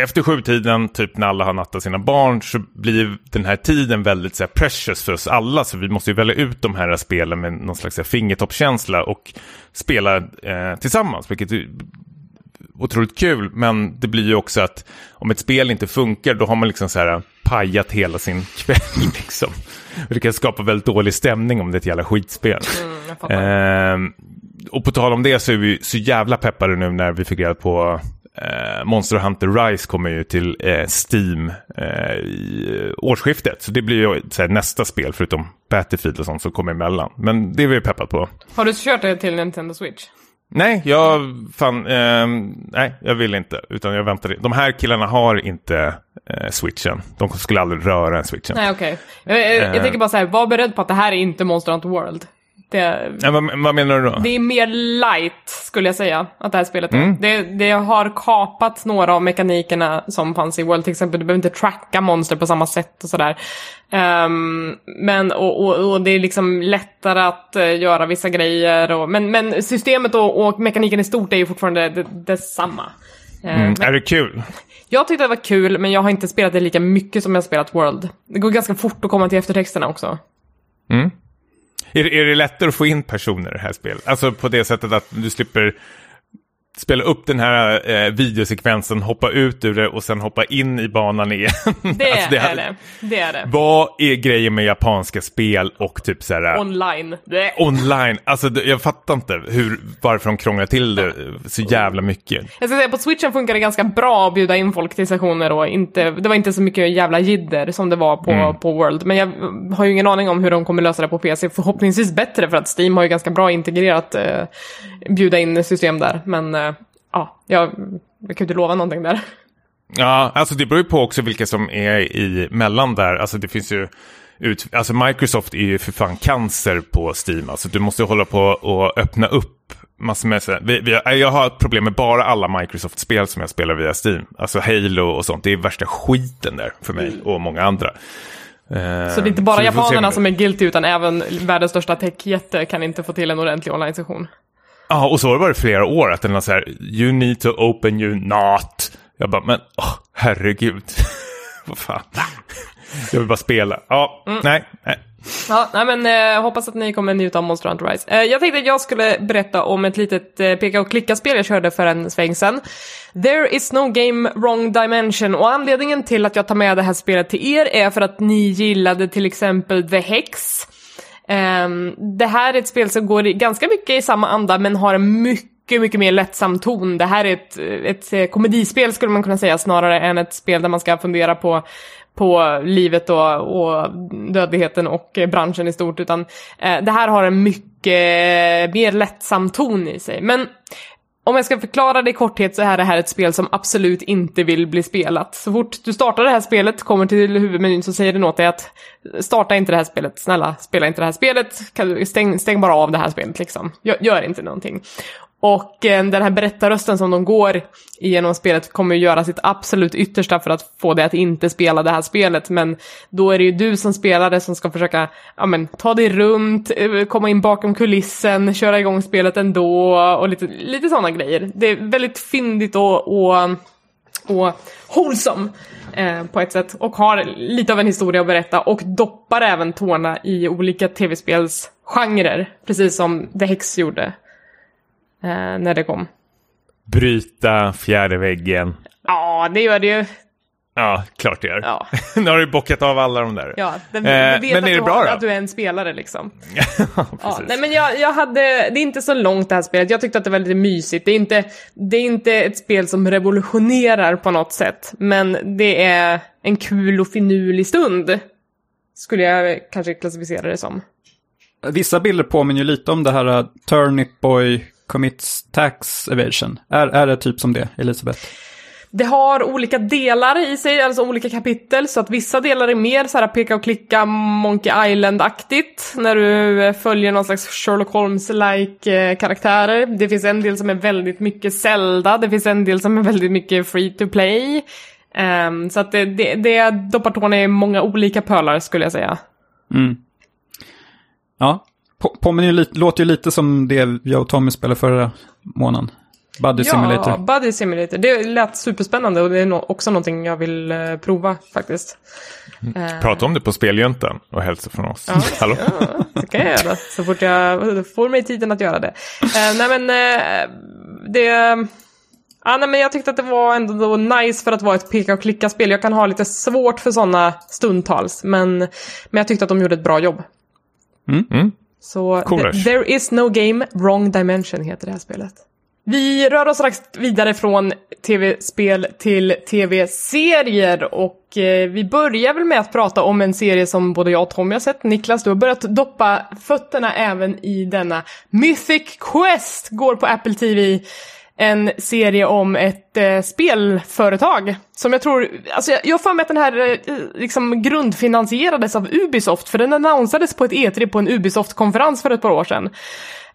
efter sjutiden, typ när alla har nattat sina barn, så blir den här tiden väldigt så här precious för oss alla. Så vi måste ju välja ut de här spelen med någon slags fingertoppkänsla och spela eh, tillsammans, vilket är otroligt kul. Men det blir ju också att om ett spel inte funkar, då har man liksom så här pajat hela sin kväll liksom. Och det kan skapa väldigt dålig stämning om det är ett jävla skitspel. Mm, eh, och på tal om det så är vi så jävla peppade nu när vi fick reda på Monster Hunter Rise kommer ju till eh, Steam eh, i årsskiftet. Så det blir ju såhär, nästa spel förutom Battlefield och sånt som kommer emellan. Men det är vi peppad på. Har du kört det till Nintendo Switch? Nej, jag fan, eh, nej, jag vill inte. Utan jag väntar. De här killarna har inte eh, Switchen. De skulle aldrig röra en Switchen. Nej, okej. Okay. Jag, jag, jag tänker bara så här, var beredd på att det här är inte Monster Hunter World. Det, ja, vad, vad menar du då? Det är mer light, skulle jag säga, att det här spelet mm. det, det har kapat några av mekanikerna som fanns i World, till exempel. Du behöver inte tracka monster på samma sätt och sådär. Um, men, och, och, och det är liksom lättare att uh, göra vissa grejer. Och, men, men systemet och, och mekaniken i stort är ju fortfarande det, detsamma. Uh, mm. men, är det kul? Jag tyckte det var kul, men jag har inte spelat det lika mycket som jag spelat World. Det går ganska fort att komma till eftertexterna också. Mm. Är, är det lättare att få in personer i det här spelet? Alltså på det sättet att du slipper spela upp den här eh, videosekvensen, hoppa ut ur det och sen hoppa in i banan igen. Det, alltså, det, är, det. det är det. Vad är grejen med japanska spel och typ så här... Online. Det. Online. Alltså jag fattar inte hur, varför de krånglar till det så jävla mycket. Jag ska säga, på Switchen funkar det ganska bra att bjuda in folk till sessioner och inte, det var inte så mycket jävla jidder som det var på, mm. på World. Men jag har ju ingen aning om hur de kommer lösa det på P C. Förhoppningsvis bättre, för att Steam har ju ganska bra integrerat eh, bjuda in system där. Men... Eh, ja, jag, jag kan ju inte lova någonting där. Ja, alltså det beror ju på också vilka som är i mellan där. Alltså det finns ju ut, alltså Microsoft är ju för fan cancer på Steam. Alltså du måste hålla på och öppna upp massor med, vi, vi, jag har ett problem med bara alla Microsoft-spel som jag spelar via Steam. Alltså Halo och sånt, det är värsta skiten där för mig och många andra. Så det är inte bara japanerna som är guilty, utan även världens största tech-jätte kan inte få till en ordentlig online-session. Ja, och så har det varit flera år att den var så här: you need to open you not. Jag bara, men åh, oh, herregud. Vad fan. Jag vill bara spela. Ja, mm. nej, nej. Ja, nej, men eh, hoppas att ni kommer njuta av Monster Hunter Rise. Eh, jag tänkte att jag skulle berätta om ett litet eh, peka och klicka spel jag körde för en sväng sen. There is no game wrong dimension, och anledningen till att jag tar med det här spelet till er är för att ni gillade till exempel The Hex. Eh, det här är ett spel som går i, ganska mycket i samma anda, men har en mycket, mycket mer lättsam ton. Det här är ett, ett komedispel skulle man kunna säga, snarare än ett spel där man ska fundera på på livet och, och dödligheten och branschen i stort, utan eh, det här har en mycket mer lättsam ton i sig. Men om jag ska förklara det i korthet så är det här ett spel som absolut inte vill bli spelat. Så fort du startar det här spelet, kommer till huvudmenyn, så säger det åt dig att starta inte det här spelet, snälla spela inte det här spelet, kan du, stäng, stäng bara av det här spelet liksom, gör, gör inte någonting. Och den här berättarrösten som de går igenom spelet kommer att göra sitt absolut yttersta för att få dig att inte spela det här spelet. Men då är det ju du som spelare som ska försöka, ja, men, ta dig runt, komma in bakom kulissen, köra igång spelet ändå och lite, lite sådana grejer. Det är väldigt fyndigt och, och, och wholesome eh, på ett sätt. Och har lite av en historia att berätta och doppar även tårna i olika tv-spelsgenrer, precis som The Hex gjorde. Eh, när det kom. Bryta fjärde väggen. Ja, det gör det ju. Ja, klart det gör. Ja. Nu har du bockat av alla de där. Ja, den, eh, du vet men att, är du bra har, att du är en spelare liksom. Ja, ja, nej, men jag, jag hade, det är inte så långt det här spelet. Jag tyckte att det var lite mysigt. Det är inte, det är inte ett spel som revolutionerar på något sätt, men det är en kul och finurlig stund, skulle jag kanske klassificera det som. Vissa bilder påminner ju lite om det här Turnip Boy Commits Tax Evasion. Är, är det typ som det, Elisabeth? Det har olika delar i sig, alltså olika kapitel, så att vissa delar är mer så här peka och klicka Monkey Island-aktigt, när du följer någon slags Sherlock Holmes-like karaktärer. Det finns en del som är väldigt mycket Zelda, det finns en del som är väldigt mycket free to play. Um, så att det, det, det doppar tårna i många olika pölar, skulle jag säga. Mm. Ja. På, påminner ju, låter ju lite som det jag och Tommy spelade förra månaden. Buddy ja, Simulator. Ja, Buddy Simulator. Det lät superspännande och det är no- också någonting jag vill eh, prova faktiskt. Prata om det på Speljöntan och hälsa från oss. Ja, hallå? Ja, det kan jag göra så fort jag får mig tiden att göra det. Eh, nej men eh, det... Ja, nej, men jag tyckte att det var ändå nice för att vara ett peka och klicka spel. Jag kan ha lite svårt för sådana stundtals, men, men jag tyckte att de gjorde ett bra jobb. Mm, mm. Så th- There is no game wrong dimension heter det här spelet. Vi rör oss strax vidare från tv-spel till tv-serier, och eh, vi börjar väl med att prata om en serie som både jag och Tommy har sett. Niklas, du har börjat doppa fötterna även i denna. Mythic Quest går på Apple T V, en serie om ett eh, spelföretag som jag tror, alltså jag, jag får med att den här eh, liksom grundfinansierades av Ubisoft, för den annonserades på ett E tre på en Ubisoft-konferens för ett par år sedan.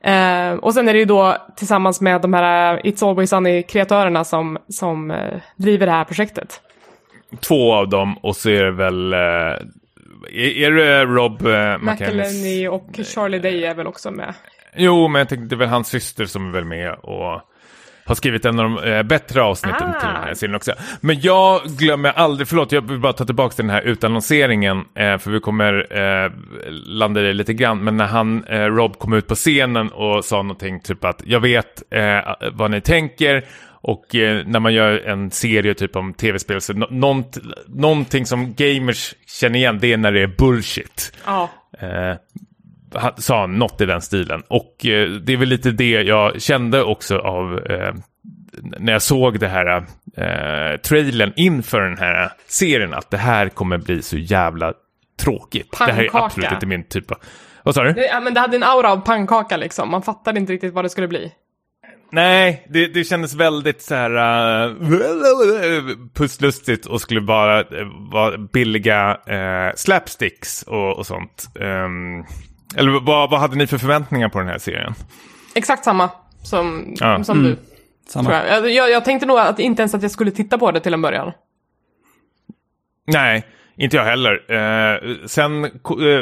Eh, och sen är det ju då tillsammans med de här It's Always Sunny-kreatörerna som, som eh, driver det här projektet. Två av dem, och så är det väl... Eh, är det Rob eh, McElhenney och Charlie Day är väl också med? Jo, men jag tänkte det är väl hans syster som är väl med och... har skrivit en av de eh, bättre avsnitten ah. till den här serien också. Men jag glömmer aldrig, förlåt, jag vill bara ta tillbaka till den här utannonseringen. Eh, för vi kommer eh, landa i det lite grann. Men när han, eh, Rob kom ut på scenen och sa någonting typ att jag vet eh, vad ni tänker. Och eh, när man gör en serie typ om tv-spel så no- nånt- någonting som gamers känner igen, det är när det är bullshit. Ja. Ah. Eh, sa något i den stilen, och eh, det är väl lite det jag kände också av eh, när jag såg det här eh, trailern inför den här serien, att det här kommer bli så jävla tråkigt. Pannkaka. Det här är absolut inte min typ av... Vad sa du? Det, ja, men det hade en aura av pannkaka liksom, man fattade inte riktigt vad det skulle bli. Nej, det, det kändes väldigt så här uh, pusslustigt och skulle bara uh, vara billiga uh, slapsticks och, och sånt. Um, eller vad, vad hade ni för förväntningar på den här serien? Exakt samma som, ja. som mm. du. Samma. Jag. Jag, jag tänkte nog att inte ens att jag skulle titta på det till en början. Nej, inte jag heller. Eh, sen eh,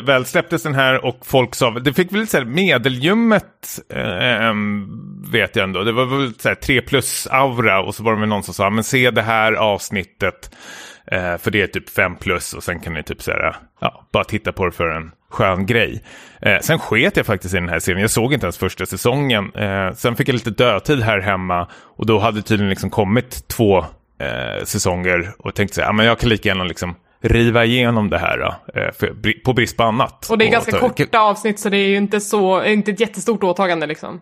väl släpptes den här och folk sa... Det fick väl lite så här medeljummet, eh, vet jag ändå. Det var väl så här tre plus aura och så var det väl någon som sa men se det här avsnittet eh, för det är typ fem plus och sen kan ni typ så här, ja, bara titta på det för en skön grej. Eh, sen sket jag faktiskt i den här serien. Jag såg inte ens första säsongen. Eh, sen fick jag lite dödtid här hemma och då hade tydligen liksom kommit två Eh, säsonger och tänkte så här, men jag kan lika gärna liksom riva igenom det här då, eh, för, på brist på annat. Och det är och ganska ta... korta avsnitt så det är ju inte så inte ett jättestort åtagande liksom.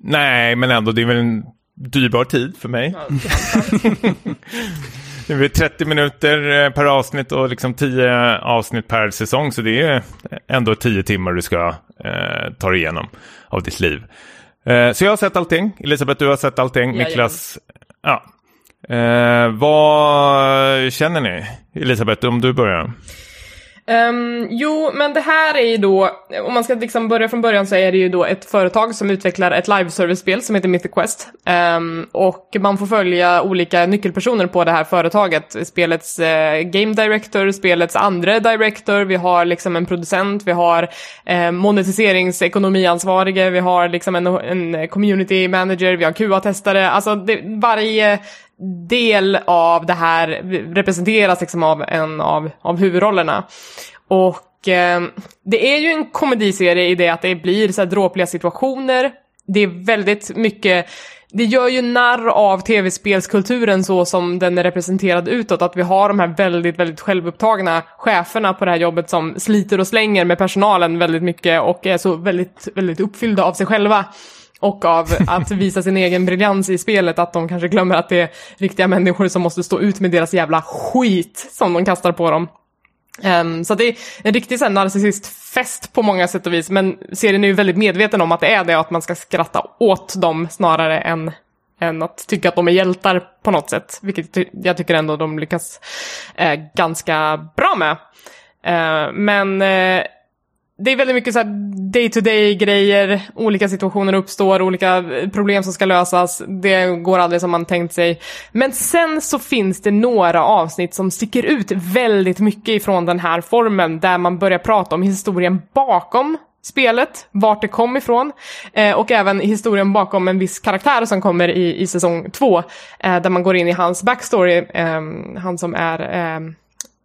Nej, men ändå det är väl en dyrbar tid för mig. Ja, det, det är trettio minuter per avsnitt och liksom tio avsnitt per säsong så det är ändå tio timmar du ska eh, ta dig igenom av ditt liv. Eh, så jag har sett allting. Elisabeth, du har sett allting. Ja, Niklas, ja. Eh, vad känner ni? Elisabeth, om du börjar. Um, jo, men det här är ju då, om man ska liksom börja från början så är det ju då ett företag som utvecklar ett live-service-spel som heter Mythic Quest. Um, och man får följa olika nyckelpersoner på det här företaget. Spelets uh, game director, spelets andra director, vi har liksom en producent, vi har uh, monetiseringsekonomiansvarige, vi har liksom en, en community manager, vi har Q A-testare. Alltså det, varje... del av det här representeras liksom av en av, av huvudrollerna. Och eh, det är ju en komediserie i det att det blir så här dråpliga situationer. Det är väldigt mycket... Det gör ju narr av tv-spelskulturen så som den är representerad utåt. Att vi har de här väldigt, väldigt självupptagna cheferna på det här jobbet som sliter och slänger med personalen väldigt mycket och är så väldigt, väldigt uppfyllda av sig själva. Och av att visa sin egen briljans i spelet, att de kanske glömmer att det är riktiga människor som måste stå ut med deras jävla skit som de kastar på dem. Um, så det är en riktig så här, narcissistfest på många sätt och vis, men serien är ju väldigt medveten om att det är det, att man ska skratta åt dem snarare än, än att tycka att de är hjältar på något sätt, vilket ty- jag tycker ändå de lyckas eh, ganska bra med. Uh, men... Eh, Det är väldigt mycket så här day-to-day-grejer, olika situationer uppstår, olika problem som ska lösas, det går aldrig som man tänkt sig. Men sen så finns det några avsnitt som sticker ut väldigt mycket ifrån den här formen, där man börjar prata om historien bakom spelet, vart det kom ifrån, eh, och även historien bakom en viss karaktär som kommer i, i säsong två, eh, där man går in i hans backstory, eh, han som är... Eh,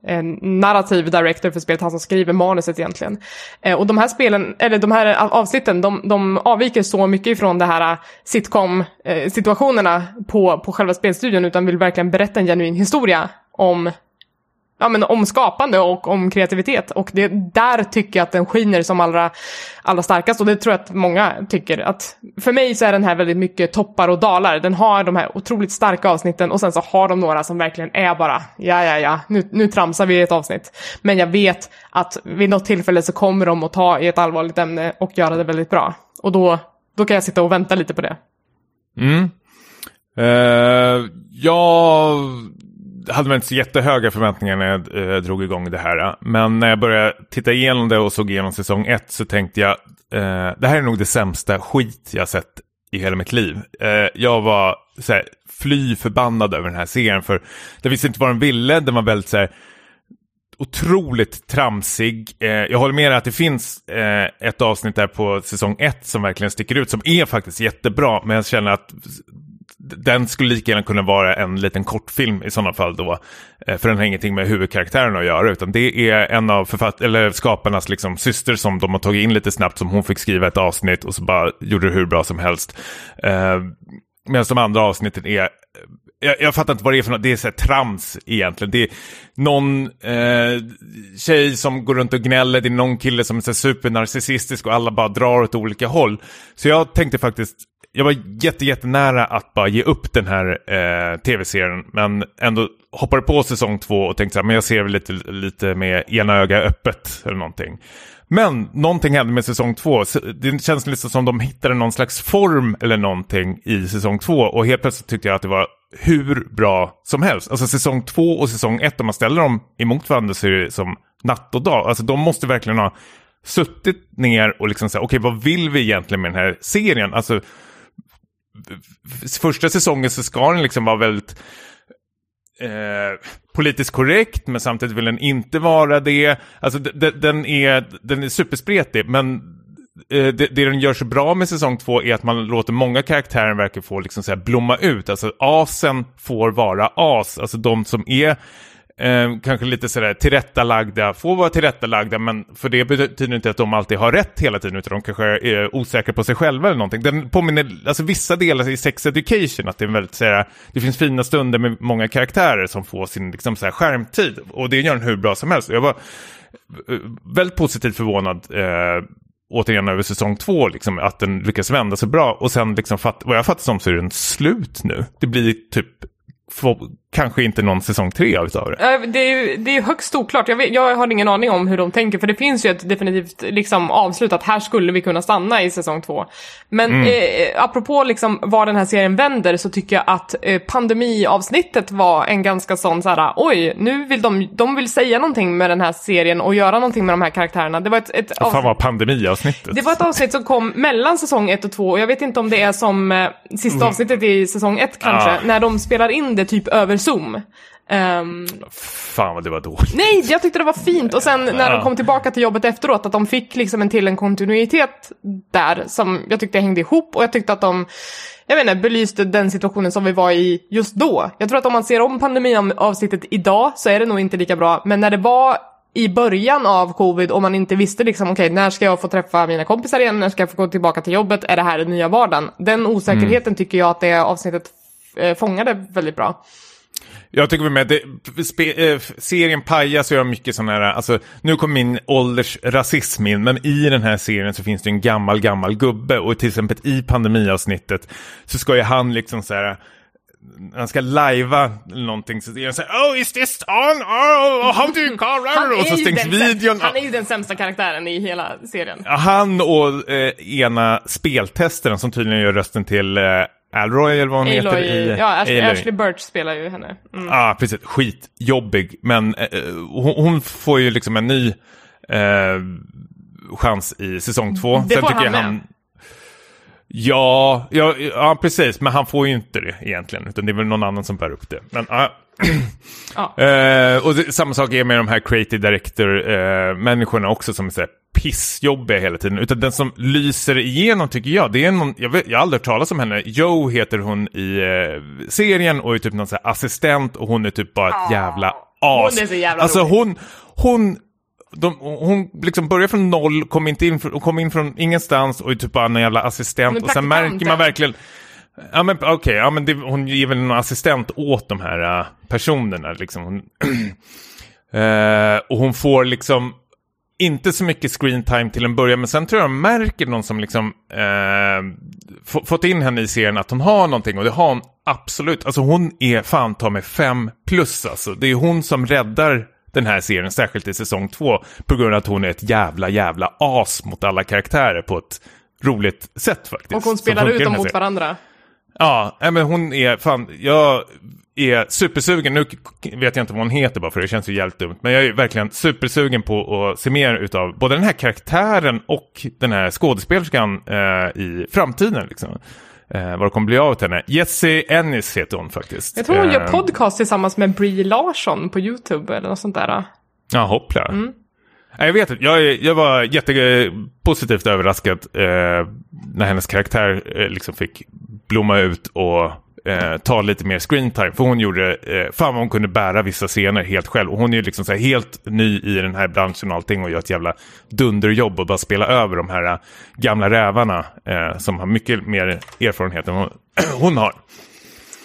en narrativ director för spelet, han som skriver manuset egentligen. Eh, och de här spelen, eller de här avsnitten, de, de avviker så mycket ifrån det här sitcom-situationerna eh, på, på själva spelstudion, utan vill verkligen berätta en genuin historia om, ja, men om skapande och om kreativitet. Och det, där tycker jag att den skiner som allra, allra starkast. Och det tror jag att många tycker. Att för mig så är den här väldigt mycket toppar och dalar. Den har de här otroligt starka avsnitten. Och sen så har de några som verkligen är bara... Ja, ja, ja. Nu, nu tramsar vi ett avsnitt. Men jag vet att vid något tillfälle så kommer de att ta i ett allvarligt ämne och göra det väldigt bra. Och då, då kan jag sitta och vänta lite på det. Mm. Uh, jag... hade väl inte så jättehöga förväntningar när jag eh, drog igång det här. Men när jag började titta igenom det och såg igenom säsong ett så tänkte jag eh, det här är nog det sämsta skit jag sett i hela mitt liv. Eh, jag var så här, fly förbannad över den här serien, för det visste inte vad den ville. Den var väldigt så här, otroligt tramsig. Eh, jag håller med att det finns eh, ett avsnitt där på säsong ett som verkligen sticker ut, som är faktiskt jättebra, men jag känner att den skulle lika gärna kunna vara en liten kortfilm i sådana fall då. För den har ingenting med huvudkaraktären att göra, utan det är en av författ- eller skaparnas liksom syster som de har tagit in lite snabbt, som hon fick skriva ett avsnitt och så bara gjorde det hur bra som helst. Eh, medan de andra avsnitten är... Jag, jag fattar inte vad det är för något. Det är så här trams egentligen. Det är någon eh, tjej som går runt och gnäller. Det är någon kille som är så supernarcissistisk och alla bara drar åt olika håll. Så jag tänkte faktiskt jag var jätte, jätte nära att bara ge upp den här eh, tv-serien, men ändå hoppade på säsong två och tänkte så här, men jag ser väl lite, lite med ena öga öppet eller någonting. Men någonting hände med säsong två. Det känns lite som de hittade någon slags form eller någonting i säsong två. Och helt plötsligt tyckte jag att det var hur bra som helst. Alltså säsong två och säsong ett, om man ställer dem emot varandra så är det som natt och dag. Alltså de måste verkligen ha suttit ner och liksom säga, okej, okay, vad vill vi egentligen med den här serien? Alltså första säsongen så ska den liksom vara väldigt... Eh, politiskt korrekt, men samtidigt vill den inte vara det. Alltså d- d- den är den är superspretig, men eh, det, det den gör så bra med säsong två är att man låter många karaktärer verkar få liksom så här blomma ut. Alltså asen får vara as. Alltså de som är eh, kanske lite så där tillrättalagda får vara tillrättalagda, men för det betyder inte att de alltid har rätt hela tiden, utan de kanske är osäkra på sig själva eller någonting. Den påminner, alltså vissa delar i Sex Education, att det är väldigt så här, det finns fina stunder med många karaktärer som får sin liksom så här skärmtid, och det gör den hur bra som helst. Jag var väldigt positivt förvånad eh, återigen över säsong två, liksom, att den lyckas vända så bra, och sen liksom fatt, vad jag fattar som så är den slut nu. Det blir typ Få, kanske inte någon säsong tre av det. Det är ju, det är ju högst oklart. Jag, vet, jag har ingen aning om hur de tänker, för det finns ju ett definitivt liksom avslut att här skulle vi kunna stanna i säsong två. Men mm. eh, apropå liksom vad den här serien vänder, så tycker jag att eh, pandemiavsnittet var en ganska sån så här, oj, nu vill de, de vill säga någonting med den här serien och göra någonting med de här karaktärerna. Det var ett, ett avsnitt, fan var pandemiavsnittet? Det var ett avsnitt som kom mellan säsong ett och två, och jag vet inte om det är som eh, sista avsnittet i säsong ett kanske, ah. när de spelar in det typ över Zoom. Um, Fan vad det var dåligt. Nej, jag tyckte det var fint. Och sen när de kom tillbaka till jobbet efteråt, att de fick liksom en till en kontinuitet där som jag tyckte hängde ihop. Och jag tyckte att de, jag vet inte, belyste den situationen som vi var i just då. Jag tror att om man ser om pandemiavsnittet idag så är det nog inte lika bra. Men när det var i början av covid och man inte visste liksom, okej, okay, när ska jag få träffa mina kompisar igen? När ska jag få gå tillbaka till jobbet? Är det här den nya vardagen? Den osäkerheten mm. tycker jag att det avsnittet fångade väldigt bra. Jag tycker vi med det, spe, eh, serien pajas så gör mycket sån här, alltså nu kommer min åldersrasism in, men i den här serien så finns det en gammal gammal gubbe, och till exempel i pandemiavsnittet så ska ju han liksom så här, han ska lajva någonting, så är han såhär, oh is this on? Oh, how do you call it? Och så stängs videon. Han är ju den sämsta karaktären i hela serien. Han och eh, ena speltestaren som tydligen gör rösten till eh, Alroy eller vad hon Aloy, heter i... Ja, Ashley, Ashley Birch spelar ju henne. Ja, mm. ah, precis. Skitjobbig. Men eh, hon, hon får ju liksom en ny eh, chans i säsong två. Det Sen får tycker han, jag han ja, ja, ja, precis. Men han får ju inte det egentligen. Utan det är väl någon annan som bär upp det. Men ah. ah. eh, och det, samma sak är med de här creative director-människorna eh, också som är såhär pissjobbiga hela tiden, utan den som lyser igenom tycker jag, det är någon, jag, vet, jag har aldrig hört talas om henne, Jo heter hon i eh, serien, och är typ någon sån här assistent, och hon är typ bara ett jävla as. Hon är så jävla alltså rolig. hon, hon De, hon liksom börjar från noll, kom inte in, kom in från ingenstans och är typ bara en jävla assistent, och sen märker man verkligen, ja men okej, okay, ja men det, hon ger väl en assistent åt de här äh, personerna liksom, hon, äh, och hon får liksom inte så mycket screen time till en början, men sen tror jag märker någon som liksom eh, f- fått in henne i serien att hon har någonting, och det har hon absolut. Alltså hon är fan ta med fem plus, alltså. Det är hon som räddar den här serien, särskilt i säsong två, på grund av att hon är ett jävla jävla as mot alla karaktärer på ett roligt sätt faktiskt. Och hon spelar ut dem mot varandra. Ja, men hon är fan, jag är supersugen, nu vet jag inte vad hon heter bara för det känns ju jävligt dumt, men jag är verkligen supersugen på att se mer utav både den här karaktären och den här skådespelerskan eh, i framtiden liksom. Eh, vad kommer bli av henne? Jessie Ennis heter hon faktiskt. Jag tror hon eh, gör podcast tillsammans med Brie Larson på YouTube eller något sånt där. Ja, hoppla. Mm. Jag vet inte, jag, jag var jättepositivt överraskad eh, när hennes karaktär eh, liksom fick blomma ut och eh, ta lite mer screen time, för hon gjorde, eh, fan vad hon kunde bära vissa scener helt själv, och hon är ju liksom så här helt ny i den här branschen och allting, och gör ett jävla dunderjobb och bara spela över de här gamla rävarna eh, som har mycket mer erfarenhet än hon, hon har.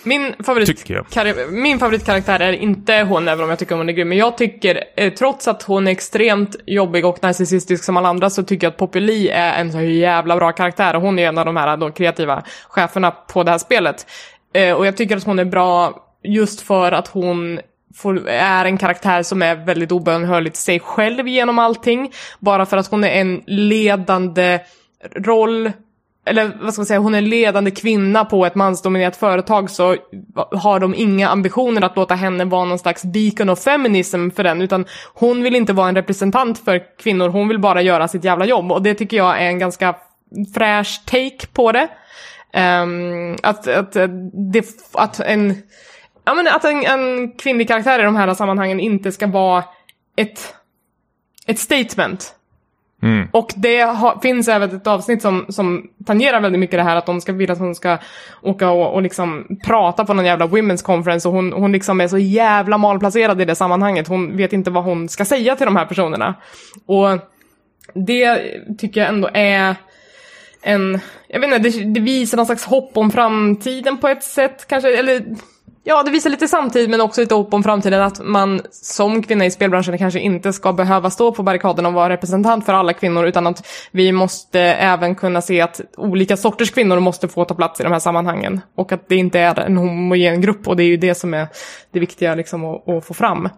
Min favorit kar- min favoritkaraktär är inte hon, även om jag tycker hon är grym. Men jag tycker, eh, trots att hon är extremt jobbig och narcissistisk som alla andra, så tycker jag att Populi är en så jävla bra karaktär. Och hon är en av de här de kreativa cheferna på det här spelet. Eh, och jag tycker att hon är bra just för att hon får, är en karaktär som är väldigt obönhörligt sig själv genom allting. Bara för att hon är en ledande roll... eller vad ska man säga, hon är en ledande kvinna på ett mansdominerat företag, så har de inga ambitioner att låta henne vara någon slags beacon of feminism för den, utan hon vill inte vara en representant för kvinnor, hon vill bara göra sitt jävla jobb, och det tycker jag är en ganska fräsch take på det. Um, att, att, det att, en, ja, men att en, en kvinnlig karaktär i de här sammanhangen inte ska vara ett, ett statement. Mm. Och det ha, finns även ett avsnitt som, som tangerar väldigt mycket det här, att de ska vilja att hon ska åka och, och liksom prata på någon jävla women's conference, och hon, hon liksom är så jävla malplacerad i det sammanhanget, hon vet inte vad hon ska säga till de här personerna, och det tycker jag ändå är en, jag vet inte, det, det visar någon slags hopp om framtiden på ett sätt kanske, eller ja, det visar lite samtid men också lite hopp om framtiden, att man som kvinna i spelbranschen kanske inte ska behöva stå på barrikaden och vara representant för alla kvinnor, utan att vi måste även kunna se att olika sorters kvinnor måste få ta plats i de här sammanhangen, och att det inte är en homogen grupp, och det är ju det som är det viktiga liksom att, att få fram.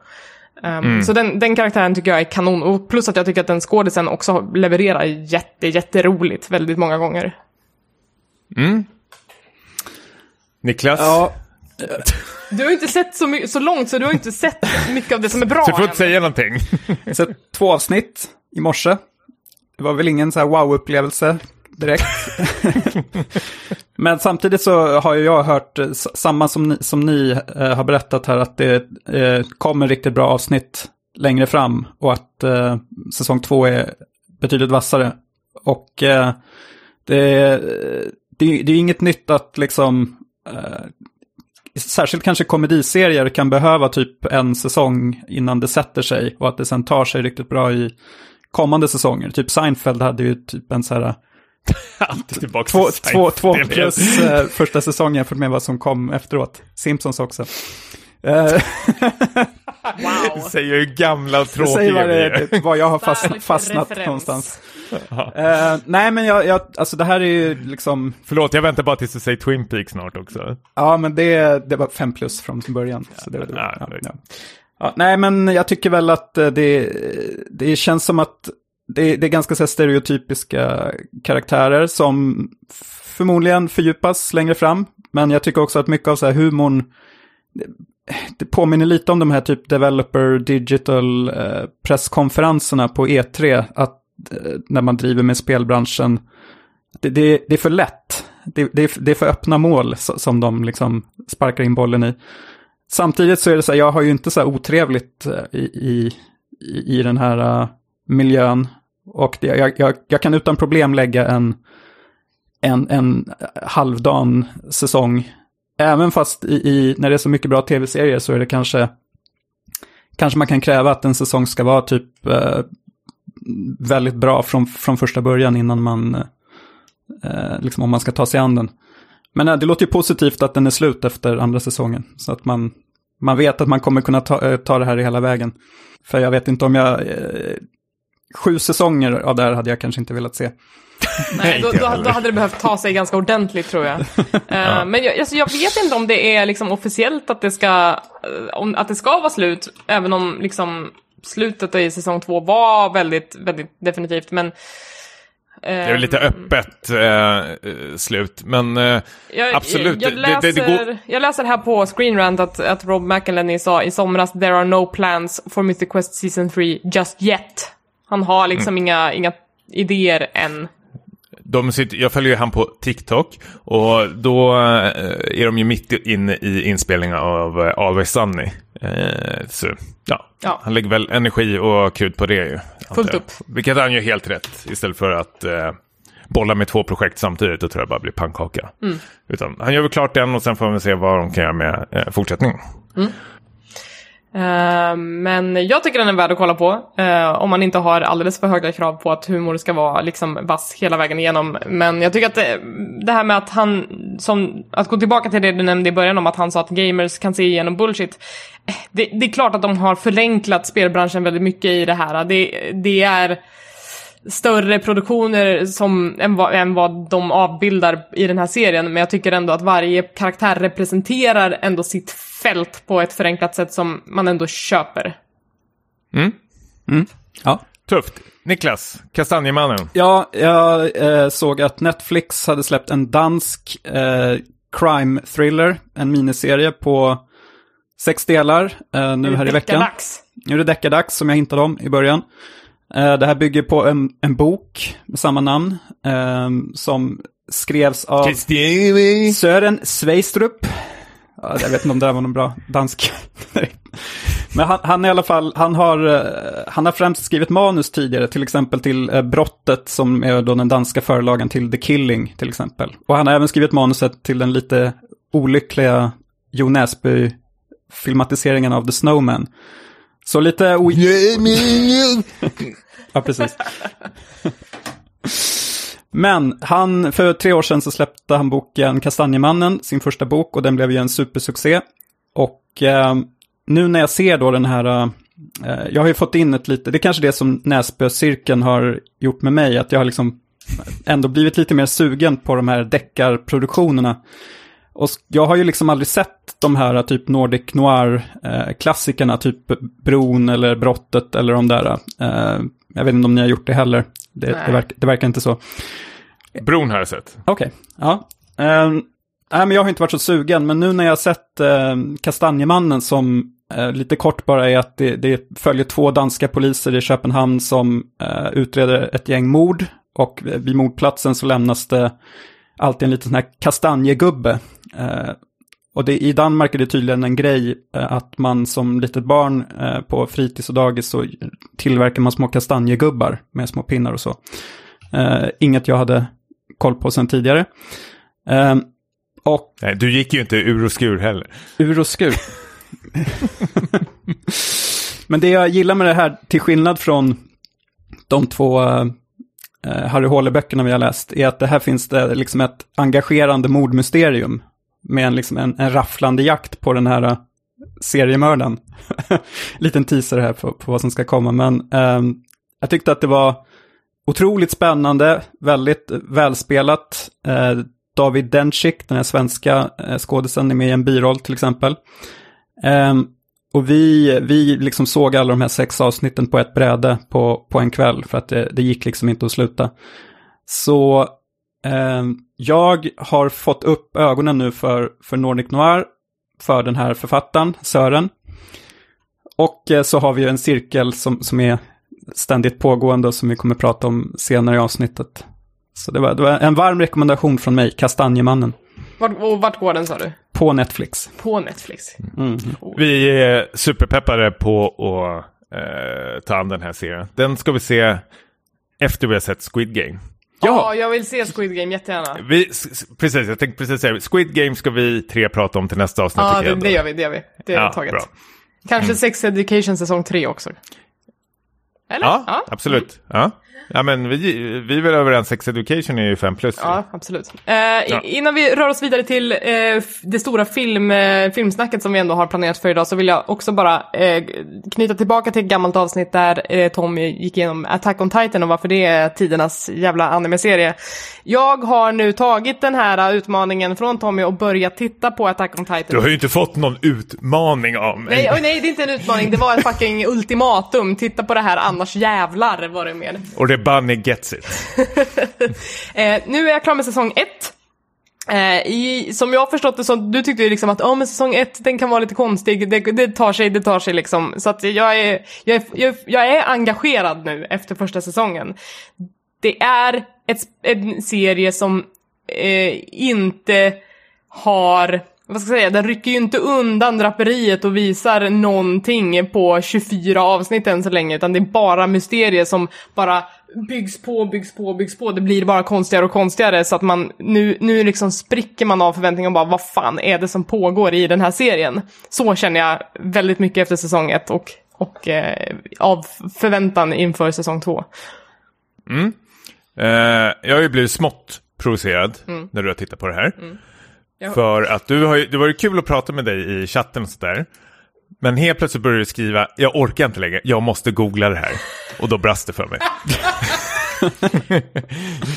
Um, mm. Så den, den karaktären tycker jag är kanon, och plus att jag tycker att den skådisen också levererar jätte, jätteroligt väldigt många gånger. Mm. Niklas? Ja. Du har inte sett så, my- så långt, så du har inte sett mycket av det som är bra. Så du får inte säga någonting. Så två avsnitt i morse. Det var väl ingen så här wow-upplevelse direkt. Men samtidigt så har jag hört samma som ni, som ni eh, har berättat här, att det eh, kommer riktigt bra avsnitt längre fram, och att eh, säsong två är betydligt vassare. Och eh, det, det, det är inget nytt att liksom... Eh, särskilt kanske komediserier kan behöva typ en säsong innan det sätter sig, och att det sen tar sig riktigt bra i kommande säsonger. Typ Seinfeld hade ju typ en så här två, två, två plus eh, första säsongen jämfört med vad som kom efteråt. Simpsons också. Wow. Det säger ju gamla och tråkiga. Det säger vad, det, det, vad jag har fastnat, fastnat någonstans. uh, Nej men jag, jag, alltså det här är ju liksom... Förlåt, jag väntar bara tills du säger Twin Peaks snart också. Ja, men det, det var fem plus från början, så det var det. Ja, ja, ja. Ja, nej, men jag tycker väl att det, det känns som att det, det är ganska så här stereotypiska karaktärer som förmodligen fördjupas längre fram. Men jag tycker också att mycket av så här humorn, det påminner lite om de här typ developer digital eh, presskonferenserna på E tre, att eh, när man driver med spelbranschen, det, det, det är för lätt, det, det, det är för öppna mål som de liksom sparkar in bollen i. Samtidigt så är det så här, jag har ju inte så här otrevligt i, i, i den här uh, miljön, och det, jag, jag, jag kan utan problem lägga en, en, en halvdan säsong. Även fast i, i, när det är så mycket bra tv-serier, så är det kanske kanske man kan kräva att en säsong ska vara typ eh, väldigt bra från, från första början innan man eh, liksom om man ska ta sig an den. Men eh, det låter ju positivt att den är slut efter andra säsongen, så att man, man vet att man kommer kunna ta, eh, ta det här hela vägen. För jag vet inte om jag... Eh, sju säsonger av det här hade jag kanske inte velat se. Nej, då, då, då hade det behövt ta sig ganska ordentligt, tror jag. Ja. Men jag, alltså, jag vet inte om det är liksom officiellt att det ska om, att det ska vara slut, även om liksom slutet i säsong två var väldigt, väldigt definitivt, men det är lite öppet eh, slut, men eh, jag, absolut. Jag, jag, läser, det, det, det går... jag läser här på Screen Rant att, att Rob McElhenney sa i somras: "There are no plans for Mythic Quest season three just yet." Han har liksom mm. inga, inga idéer än. De sitter, jag följer ju han på TikTok, och då är de ju mitt inne i inspelningen av Always Sunny. Så ja, ja. Han lägger väl energi och krut på det ju. Fullt upp. Vilket han ju helt rätt, istället för att eh, bolla med två projekt samtidigt, och tror jag bara blir pannkaka. Mm. Utan han gör väl klart den, och sen får vi se vad de kan göra med eh, fortsättningen. Mm. Uh, men jag tycker den är värd att kolla på, uh, om man inte har alldeles för höga krav på att humor ska vara liksom vass hela vägen igenom. Men jag tycker att det, det här med att han som, att gå tillbaka till det du nämnde i början om att han sa att gamers kan se igenom bullshit. Det, det är klart att de har förenklat spelbranschen väldigt mycket i det här. Det, det är större produktioner som, än, vad, än vad de avbildar i den här serien. Men jag tycker ändå att varje karaktär representerar ändå sitt fält på ett förenklat sätt som man ändå köper. Mm. Mm. Ja. Tufft. Niklas, Kastanjemannen. Ja, jag eh, såg att Netflix hade släppt en dansk eh, crime thriller, en miniserie på sex delar eh, nu här i veckan. Dags. Nu är det deckardags, som jag hintade om i början. Eh, det här bygger på en, en bok med samma namn eh, som skrevs av Christine. Sören Sveistrup. Ja, jag vet inte om det var någon bra dansk. Men han, han i alla fall, han har, han har främst skrivit manus tidigare, till exempel till eh, Brottet, som är då den danska förlagen till The Killing till exempel. Och han har även skrivit manuset till den lite olyckliga Jo Näsby-filmatiseringen av The Snowman. Så lite... O- ja, precis. Men han, för tre år sedan så släppte han boken Kastanjemannen, sin första bok, och den blev ju en supersuccé. Och... Eh, nu när jag ser då den här, eh, jag har ju fått in ett lite, det är kanske det som Näsböcirkeln har gjort med mig, att jag har liksom ändå blivit lite mer sugen på de här deckarproduktionerna. Och jag har ju liksom aldrig sett de här typ Nordic Noir-klassikerna, eh, typ Bron eller Brottet eller de där. Eh, jag vet inte om ni har gjort det heller, det, det, verkar, det verkar inte så. Bron har jag sett. Okej, okay. Ja. Um, Nej, men jag har inte varit så sugen, men nu när jag har sett eh, Kastanjemannen, som eh, lite kort bara är att det, det följer två danska poliser i Köpenhamn som eh, utreder ett gäng mord, och vid mordplatsen så lämnas det alltid en liten sån här kastanjegubbe. Eh, och det, i Danmark är det tydligen en grej eh, att man som litet barn eh, på fritids och dagis så tillverkar man små kastanjegubbar med små pinnar och så. Eh, inget jag hade koll på sedan tidigare. Eh, Och, nej, du gick ju inte ur och skur heller. Ur och skur. Men det jag gillar med det här, till skillnad från de två eh, Harry Håle-böckerna vi har läst, är att det här finns det liksom ett engagerande mordmysterium med en, liksom en, en rafflande jakt på den här seriemördaren. Liten teaser här på, på vad som ska komma. Men eh, jag tyckte att det var otroligt spännande, väldigt välspelat. eh, David Dencik, den här svenska skådespelaren, är med i en biroll till exempel. Um, och vi, vi liksom såg alla de här sex avsnitten på ett bräde på, på en kväll, för att det, det gick liksom inte att sluta. Så um, jag har fått upp ögonen nu för, för Nordic Noir, för den här författaren, Sören. Och uh, så har vi en cirkel som, som är ständigt pågående och som vi kommer prata om senare i avsnittet. Så det var, det var en varm rekommendation från mig, Kastanjemannen. Vart, och vart går den, sa du? På Netflix. På Netflix. Mm. Oh. Vi är superpeppade på att eh, ta an den här serien. Den ska vi se efter vi har sett Squid Game. Ja, oh, jag vill se Squid Game jättegärna. Vi, precis, jag tänkte precis säga. Squid Game ska vi tre prata om till nästa avsnitt. Ja, ah, det, det gör vi. Det gör vi. Det är ja, taget. Bra. Kanske mm. Sex Education säsong tre också. Eller? Ja, ja, absolut. Mm. Ja. Ja, men vi, vi är väl överens, Sex Education är ju fem plus. Ja, absolut. Eh, ja. Innan vi rör oss vidare till eh, det stora film, eh, filmsnacket som vi ändå har planerat för idag, så vill jag också bara eh, knyta tillbaka till ett gammalt avsnitt där eh, Tom gick igenom Attack on Titan och varför det är tidernas jävla anime-serie. Jag har nu tagit den här utmaningen från Tommy och börjat titta på Attack on Titan. Du har ju inte fått någon utmaning av mig. Nej, oh, nej, det är inte en utmaning. Det var ett fucking ultimatum. Titta på det här, annars jävlar var det med. Och det Bunny gets it. eh, nu är jag klar med säsong ett. Eh, i, som jag har förstått det så, du tyckte ju liksom att oh, men säsong ett, den kan vara lite konstig. Det, det tar sig, det tar sig liksom. Så att jag är, jag, är, jag, är, jag är engagerad nu efter första säsongen. Det är ett, en serie som eh, inte har... Vad ska jag säga, den rycker ju inte undan draperiet och visar någonting på tjugofyra avsnitt än så länge, utan det är bara mysterier som bara byggs på, byggs på, byggs på. Det blir bara konstigare och konstigare, så att man nu, nu liksom spricker man av förväntningar och bara, vad fan är det som pågår i den här serien? Så känner jag väldigt mycket efter säsong ett och, och eh, av förväntan inför säsong två. Mm. Eh, jag har ju blivit smått provocerad mm. när du har tittat på det här. Mm. Jag... För att du har ju, det var ju kul att prata med dig i chatten och sådär. Men helt plötsligt började du skriva, jag orkar inte längre, jag måste googla det här. Och då brast det för mig.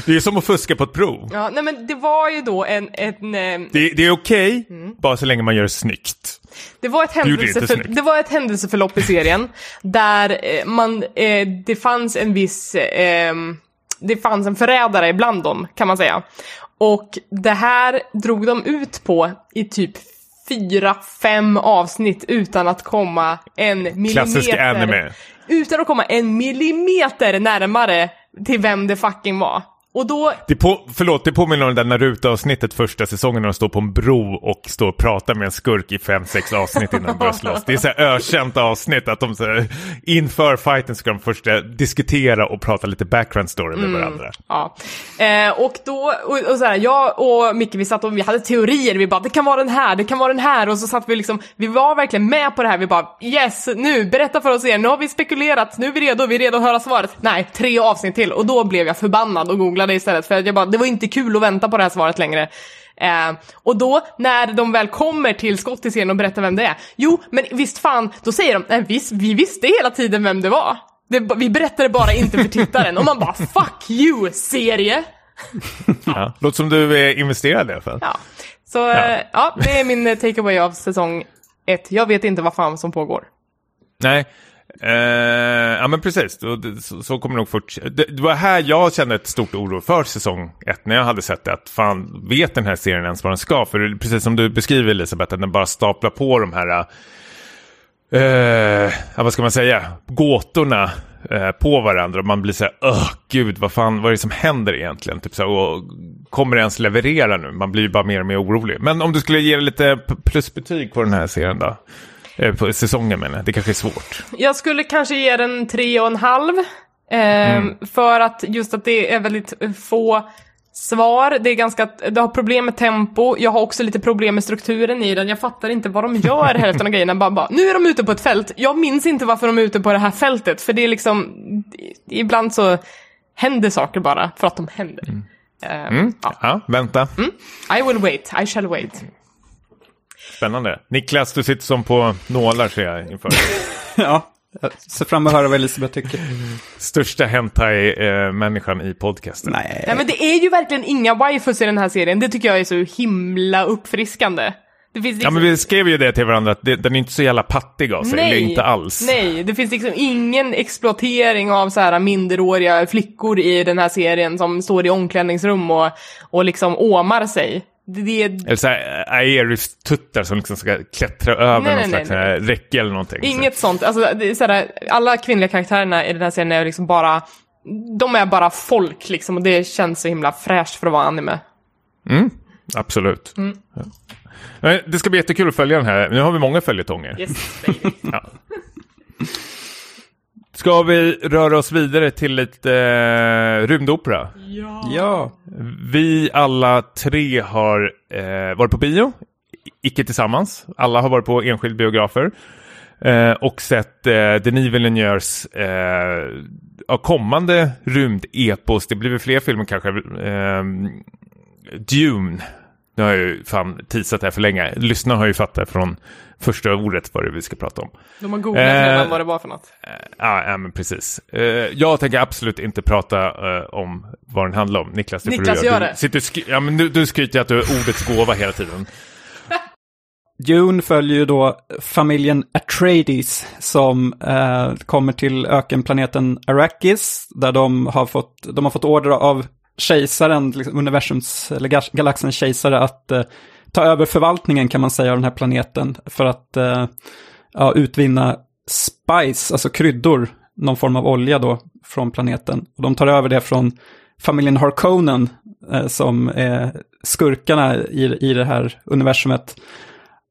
Det är som att fuska på ett prov. Ja, nej men det var ju då en... en det, det är okej, mm. bara så länge man gör det snyggt. Det var ett, händelseför, det var ett händelseförlopp i serien. Där man, eh, det fanns en viss... Eh, det fanns en förrädare ibland dem, kan man säga. Och det här drog de ut på i typ fyra, fem avsnitt utan att komma en millimeter... Klassisk anime. Utan att komma en millimeter närmare till vem det fucking var. Och då... Det på, förlåt, det påminner om det där Naruto-avsnittet första säsongen när de står på en bro och står och pratar med en skurk i fem, sex avsnitt innan de börjar slåss. Det är så här ökänt avsnitt att de så här, inför fighten ska de först diskutera och prata lite background story med mm, varandra. Ja, eh, och då och, och så här, jag och Micke vi satt och vi hade teorier, vi bara, det kan vara den här, det kan vara den här, och så satt vi liksom, vi var verkligen med på det här, vi bara, yes, nu, berätta för oss igen, nu har vi spekulerat, nu är vi redo, vi är redo att höra svaret. Nej, tre avsnitt till, och då blev jag förbannad och googlade istället, för jag bara, det var inte kul att vänta på det här svaret längre. Eh, och då när de väl kommer till skott i serien och berättar vem det är, jo men visst fan, då säger de, nej visst, vi visste hela tiden vem det var, det, vi berättade bara inte för tittaren. Och man bara, fuck you serie. Ja, låt som du är investerad i alla fall. Ja, så ja. Eh, ja, det är min takeaway av säsong ett. Jag vet inte vad fan som pågår. Nej. Uh, ja men precis, så, så kommer det nog fort. Det, det var här jag kände ett stort oro för säsong ett, när jag hade sett det, att fan, vet den här serien ens vad den ska? För precis som du beskriver, Elisabeth, att den bara staplar på de här uh, ja, vad ska man säga, gåtorna uh, på varandra, och man blir så här, åh gud, vad fan, vad är det som händer egentligen? Typ så här, och kommer det ens leverera nu? Man blir bara mer och mer orolig. Men om du skulle ge lite plusbetyg på den här serien då? På säsongen menar jag. Det kanske är svårt. Jag skulle kanske ge den tre och en halv. Eh, mm. För att just att det är väldigt få svar. Det är ganska, det har problem med tempo. Jag har också lite problem med strukturen i den. Jag fattar inte vad de gör hälften av grejerna. Bara, bara, nu är de ute på ett fält. Jag minns inte varför de är ute på det här fältet. För det är liksom, ibland så händer saker bara för att de händer. Mm. Eh, mm. Ja. Ja, vänta. Mm. I will wait. I shall wait. Spännande. Niklas, du sitter som på nålar, ser jag inför. Ja, så fram och höra vad Elisabeth tycker. Största hentai-människan i podcasten. Nej. Nej, men det är ju verkligen inga waifus i den här serien. Det tycker jag är så himla uppfriskande. Det finns liksom... Ja, men vi skrev ju det till varandra, att det, den är inte så jävla pattig av sig. Nej, inte alls. Nej, det finns liksom ingen exploatering av så här minderåriga flickor i den här serien som står i omklädningsrum och, och liksom åmar sig. Det... Eller såhär Aerys-tuttar som liksom ska klättra över nej, någon nej, slags nej. räcke eller någonting. Inget så. sånt, alltså, det är såhär, alla kvinnliga karaktärerna i den här serien är liksom bara, de är bara folk liksom, och det känns så himla fräscht för att vara anime. Mm, absolut. Mm. Ja. Det ska bli jättekul att följa den här, nu har vi många följetonger. Yes, baby. Ja. Ska vi röra oss vidare till lite eh, rymdopera? Ja. ja. Vi alla tre har eh, varit på bio. Icke tillsammans. Alla har varit på enskild biografer. Eh, och sett eh, Denis Villeneuves eh, kommande rymdepos. Det blir väl fler filmer kanske. Eh, Dune. Nu har jag ju fan tisat här för länge. Lyssna har ju fattat från första ordet vad det vi ska prata om. De har googlat redan eh, vad det var för något. Ja, eh, eh, men precis. Eh, jag tänker absolut inte prata eh, om vad den handlar om. Niklas, det Niklas får du gör du, det. Sitter skri- ja, men du, du skryter att du är ordets gåva hela tiden. Dune följer ju då familjen Atreides som eh, kommer till ökenplaneten Arrakis. Där de har fått, de har fått order av... kejsaren, liksom universums eller galaxens kejsare, att eh, ta över förvaltningen kan man säga av den här planeten för att eh, ja, utvinna spice, alltså kryddor, någon form av olja då från planeten. Och de tar över det från familjen Harkonnen eh, som är skurkarna i, i det här universumet.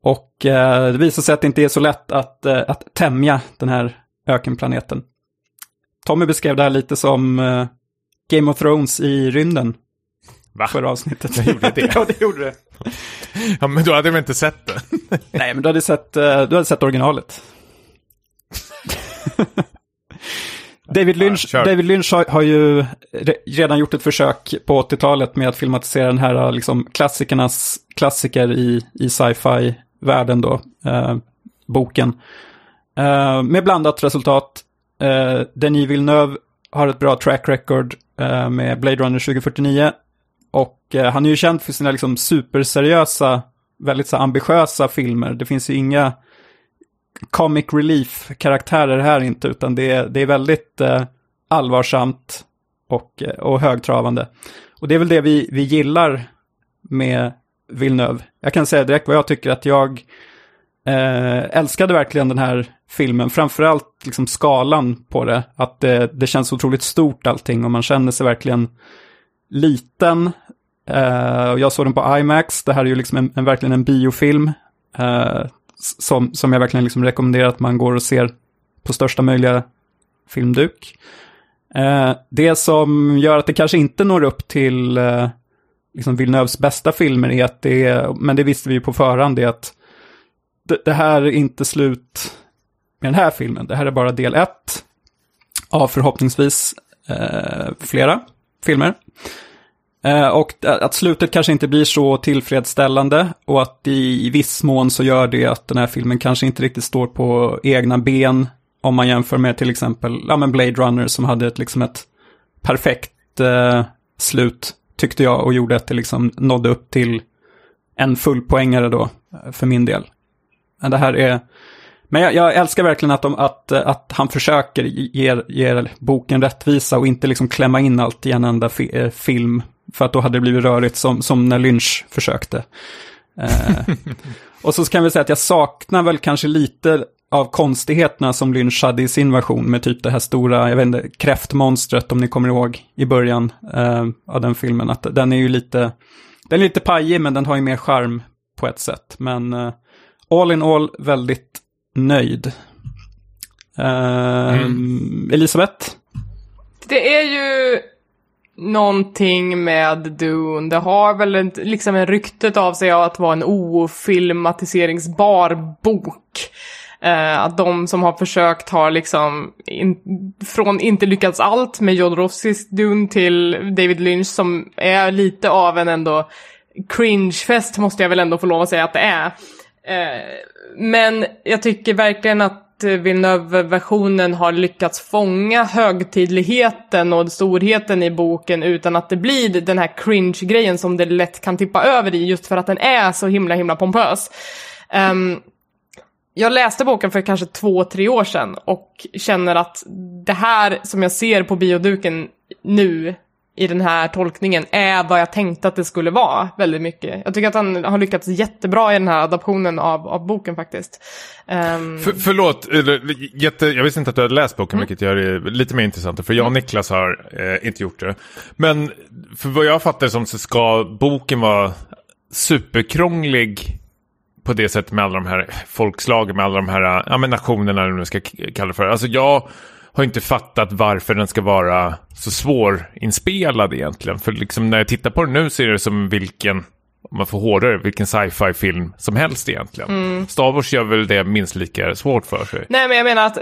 Och eh, det visar sig att det inte är så lätt att, eh, att tämja den här ökenplaneten. Tommy beskrev det här lite som eh, Game of Thrones i rymden. Va? Förra avsnittet. Jag gjorde det. Ja, det gjorde det. Ja, men då hade jag inte sett det. Nej, men du hade sett, du hade sett originalet. David Lynch, ja, David Lynch har, har ju redan gjort ett försök på åttiotalet med att filmatisera den här liksom, klassikernas klassiker i, i sci-fi-världen då, eh, boken. Eh, med blandat resultat. Eh, Denis Villeneuve har ett bra track record eh, med Blade Runner tjugo fyrtionio och eh, han är ju känd för sina liksom, superseriösa, väldigt så ambitiösa filmer. Det finns ju inga comic relief-karaktärer här inte, utan det är, det är väldigt eh, allvarsamt och, och högtravande. Och det är väl det vi, vi gillar med Villeneuve. Jag kan säga direkt vad jag tycker, att jag eh, älskade verkligen den här filmen. Framförallt liksom skalan på det, att det, det känns otroligt stort allting och man känner sig verkligen liten. Eh, och jag såg den på IMAX, det här är ju liksom en, en, verkligen en biofilm. Eh, Som, som jag verkligen liksom rekommenderar att man går och ser på största möjliga filmduk. Eh, det som gör att det kanske inte når upp till eh, liksom Villeneuves bästa filmer är att det är, men det visste vi ju på förhand, det är att det, det här är inte slut med den här filmen. Det här är bara del ett av förhoppningsvis eh, flera filmer. Uh, och att slutet kanske inte blir så tillfredsställande och att i, i viss mån så gör det att den här filmen kanske inte riktigt står på egna ben om man jämför med till exempel ja, men Blade Runner som hade ett, liksom ett perfekt uh, slut tyckte jag och gjorde att det liksom nådde upp till en fullpoängare då för min del. Men det här är... Men jag, jag älskar verkligen att, de, att, att han försöker ge, ge boken rättvisa och inte liksom klämma in allt i en enda fi, film. För att då hade det blivit rörigt som, som när Lynch försökte. Eh, och så kan vi säga att jag saknar väl kanske lite av konstigheterna som Lynch hade i sin version. Med typ det här stora, jag vet inte, kräftmonstret om ni kommer ihåg i början eh, av den filmen. Att den är ju lite, den är lite pajig men den har ju mer charm på ett sätt. Men eh, all in all väldigt nöjd. Eh, mm. Elisabeth? Det är ju... någonting med Dune. Det har väl en, liksom en ryktet av sig att vara en ofilmatiseringsbar bok. Eh, att de som har försökt har liksom in, från inte lyckats allt med Jodorowskys Dune till David Lynch som är lite av en ändå cringe-fest måste jag väl ändå få lov att säga att det är. Eh, men jag tycker verkligen att Villeneuve-versionen har lyckats fånga högtidligheten och storheten i boken utan att det blir den här cringe-grejen som det lätt kan tippa över i just för att den är så himla himla pompös. Um, jag läste boken för kanske två, tre år sedan och känner att det här som jag ser på bioduken nu i den här tolkningen är vad jag tänkte att det skulle vara väldigt mycket. Jag tycker att han har lyckats jättebra i den här adaptionen av, av boken faktiskt. Um... För, förlåt, jätte, jag visste inte att du hade läst boken, mm. vilket gör det lite mer intressant. För jag och Niklas har eh, inte gjort det. Men för vad jag fattar som så ska boken vara superkrånglig på det sättet med alla de här folkslagen, med alla de här ja, men nationerna eller vad man ska kalla det för. Alltså jag... har inte fattat varför den ska vara så svårinspelad egentligen. För liksom när jag tittar på den nu så är det som vilken, om man får hårdare, vilken sci-fi-film som helst egentligen. Mm. Star Wars gör väl det minst lika svårt för sig. Nej, men jag menar att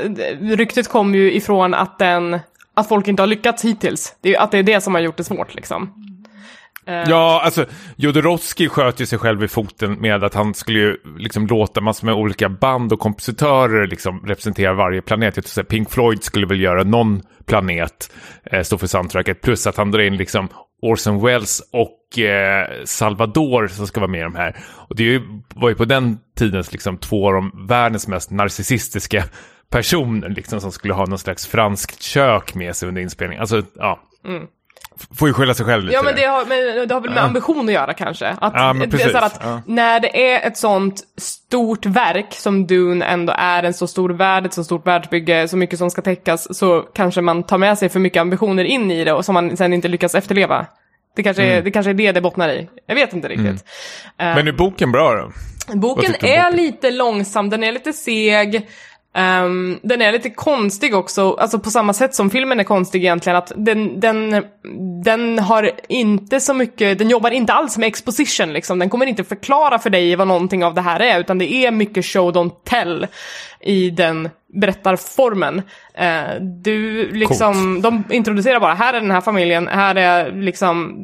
ryktet kom ju ifrån att, den, att folk inte har lyckats hittills. Det är, att det är det som har gjort det svårt liksom. Ja, alltså Jodorowsky sköt ju sig själv i foten med att han skulle ju liksom låta massor med olika band och kompositörer liksom representera varje planet. Jag tror att Pink Floyd skulle väl göra någon planet eh, stå för soundtracket. Plus att han drar in liksom Orson Welles och eh, Salvador som ska vara med i de här. Och det är ju, var ju på den tidens liksom två av de världens mest narcissistiska personer liksom, som skulle ha någon slags franskt kök med sig under inspelningen. Alltså, ja... Mm. Får ju skylla sig själv lite. Ja, men det har, men det har väl med ambition att göra kanske. Att, ja, men precis. Det är så här att ja. När det är ett sånt stort verk som Dune ändå är, en så stor värld, ett så stort världsbygge, så mycket som ska täckas, så kanske man tar med sig för mycket ambitioner in i det och som man sen inte lyckas efterleva. Det kanske, mm. är, det, kanske är det det bottnar i. Jag vet inte riktigt. Mm. Uh, men är boken bra då? Boken är boken? Lite långsam, den är lite seg. Um, den är lite konstig också, alltså på samma sätt som filmen är konstig egentligen, att den, den, den har inte så mycket, den jobbar inte alls med exposition liksom, den kommer inte förklara för dig vad någonting av det här är, utan det är mycket show don't tell i den berättarformen. Eh, du liksom, de introducerar bara, här är den här familjen, här är liksom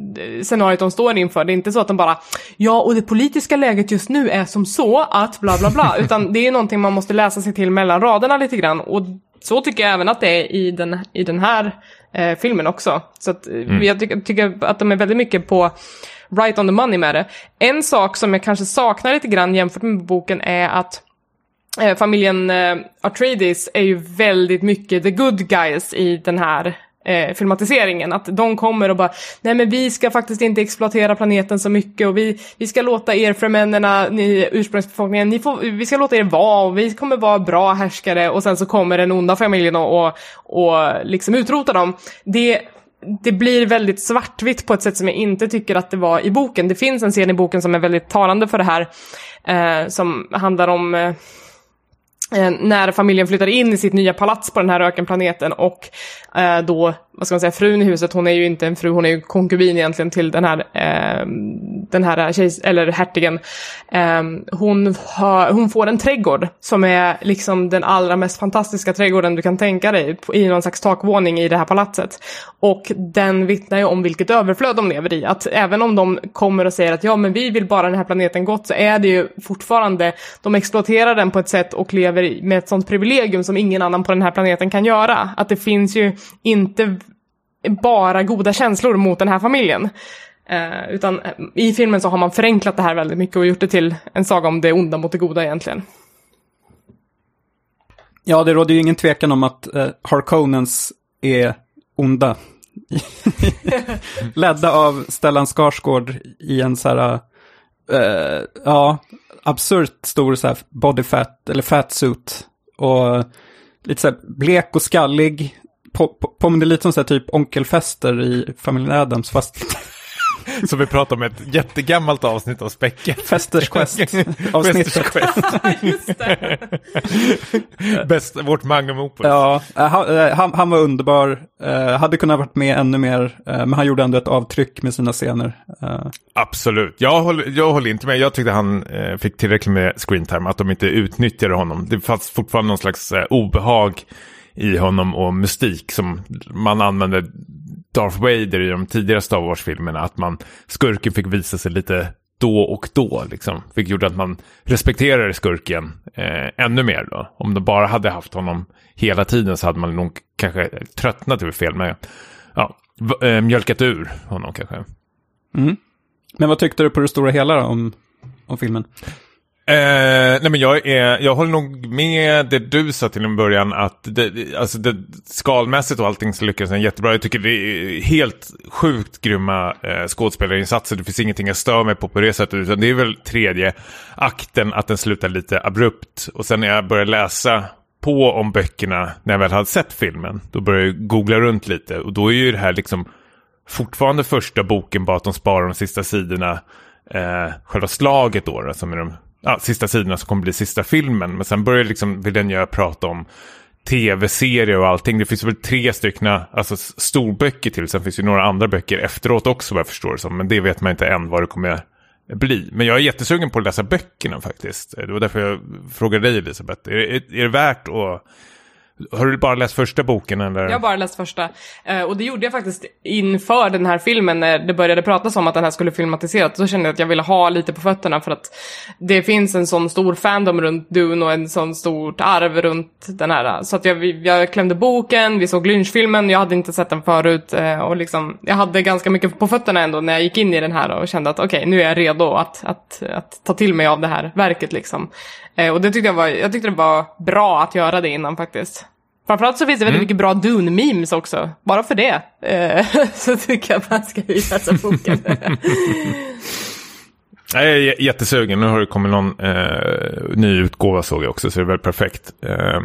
scenariot de står inför. Det är inte så att de bara, ja och det politiska läget just nu är som så att bla bla bla, utan det är någonting man måste läsa sig till mellan raderna lite grann, och så tycker jag även att det är i den, i den här eh, filmen också. Så att, mm. jag ty- tycker att de är väldigt mycket på right on the money med det. En sak som jag kanske saknar lite grann jämfört med boken är att eh, familjen eh, Atreides är ju väldigt mycket the good guys i den här eh, filmatiseringen. Att de kommer och bara, nej men vi ska faktiskt inte exploatera planeten så mycket, och vi, vi ska låta er främännerna, ni ursprungsbefolkningen, ni får, vi ska låta er vara, och vi kommer vara bra härskare, och sen så kommer den onda familjen och, och, och liksom utrota dem. Det Det blir väldigt svartvitt på ett sätt som jag inte tycker att det var i boken. Det finns en scen i boken som är väldigt talande för det här. Eh, som handlar om eh, när familjen flyttar in i sitt nya palats på den här ökenplaneten. Och eh, då, vad ska man säga, frun i huset, hon är ju inte en fru. Hon är ju konkubin egentligen till den här, eh, den här tjejs, eller hertigen. Eh, hon, har, hon får en trädgård som är liksom den allra mest fantastiska trädgården du kan tänka dig, i någon slags takvåning i det här palatset. Och den vittnar ju om vilket överflöd de lever i. Att även om de kommer och säger att ja, men vi vill bara den här planeten gott, så är det ju fortfarande, de exploaterar den på ett sätt och lever med ett sånt privilegium som ingen annan på den här planeten kan göra. Att det finns ju inte bara goda känslor mot den här familjen. Eh, utan i filmen så har man förenklat det här väldigt mycket och gjort det till en saga om det onda mot det goda egentligen. Ja, det råder ju ingen tvekan om att eh, Harkonnens är onda. Ledda av Stellan Skarsgård i en så här eh, ja, absurt stor så här body fat eller fatsuit, och lite så här blek och skallig. Påminner lite som så här typ onkelfester i familjen Adams, fast som vi pratade om ett jättegammalt avsnitt av Späcke. Festers Quest. Festers Quest. Just det. Bäst, vårt magnum opus. Ja, han, han var underbar. Hade kunnat varit med ännu mer, men han gjorde ändå ett avtryck med sina scener. Absolut. Jag håller, jag håller inte med. Jag tyckte han fick tillräckligt med screentime, att de inte utnyttjade honom. Det fanns fortfarande någon slags obehag i honom och mystik som man använde Darth Vader i de tidigare Star Wars-filmerna, att man, skurken fick visa sig lite då och då liksom, vilket gjorde att man respekterar skurken eh, ännu mer då. Om de bara hade haft honom hela tiden så hade man nog kanske tröttnat över fel med, ja, v- äh, mjölkat ur honom kanske. Mm. Men vad tyckte du på det stora hela då, om, om filmen? Eh, nej men jag, är, jag håller nog med det du sa till en början, att det, alltså det, skalmässigt och allting så lyckades den jättebra. Jag tycker det är helt sjukt grymma eh, skådespelarinsatser. Det finns ingenting jag stör mig på på det sättet, utan det är väl tredje akten att den slutar lite abrupt. Och sen när jag började läsa på om böckerna, när jag väl hade sett filmen, då började jag googla runt lite, och då är ju det här liksom fortfarande första boken, bara att de sparar de sista sidorna, eh, själva slaget då, då som är de Ja, sista sidorna som kommer bli sista filmen. Men sen börjar liksom, vill den jag prata om tv-serier och allting. Det finns väl tre stycken, alltså storböcker till. Sen finns ju några andra böcker efteråt också, vad jag förstår det som. Men det vet man inte än vad det kommer bli. Men jag är jättesugen på att läsa böckerna faktiskt. Det var därför jag frågade dig, Elisabeth. Är det, är det värt att... Har du bara läst första boken? Eller? Jag har bara läst första. Och det gjorde jag faktiskt inför den här filmen, när det började pratas om att den här skulle filmatiseras. Så kände jag att jag ville ha lite på fötterna, för att det finns en sån stor fandom runt Dune och en sån stort arv runt den här. Så att jag, jag klämde boken, vi såg Lynch-filmen, jag hade inte sett den förut. Och liksom, jag hade ganska mycket på fötterna ändå när jag gick in i den här och kände att okej, okay, nu är jag redo att, att, att ta till mig av det här verket liksom. Och det tyckte jag, var, jag tyckte det var bra att göra det innan faktiskt. Framförallt så finns det väldigt mm. mycket bra Dune-memes också. Bara för det eh, så tycker jag att man ska läsa boken. Jag är j- jättesugen. Nu har det kommit någon eh, ny utgåva såg jag också, så det är väl perfekt. Eh,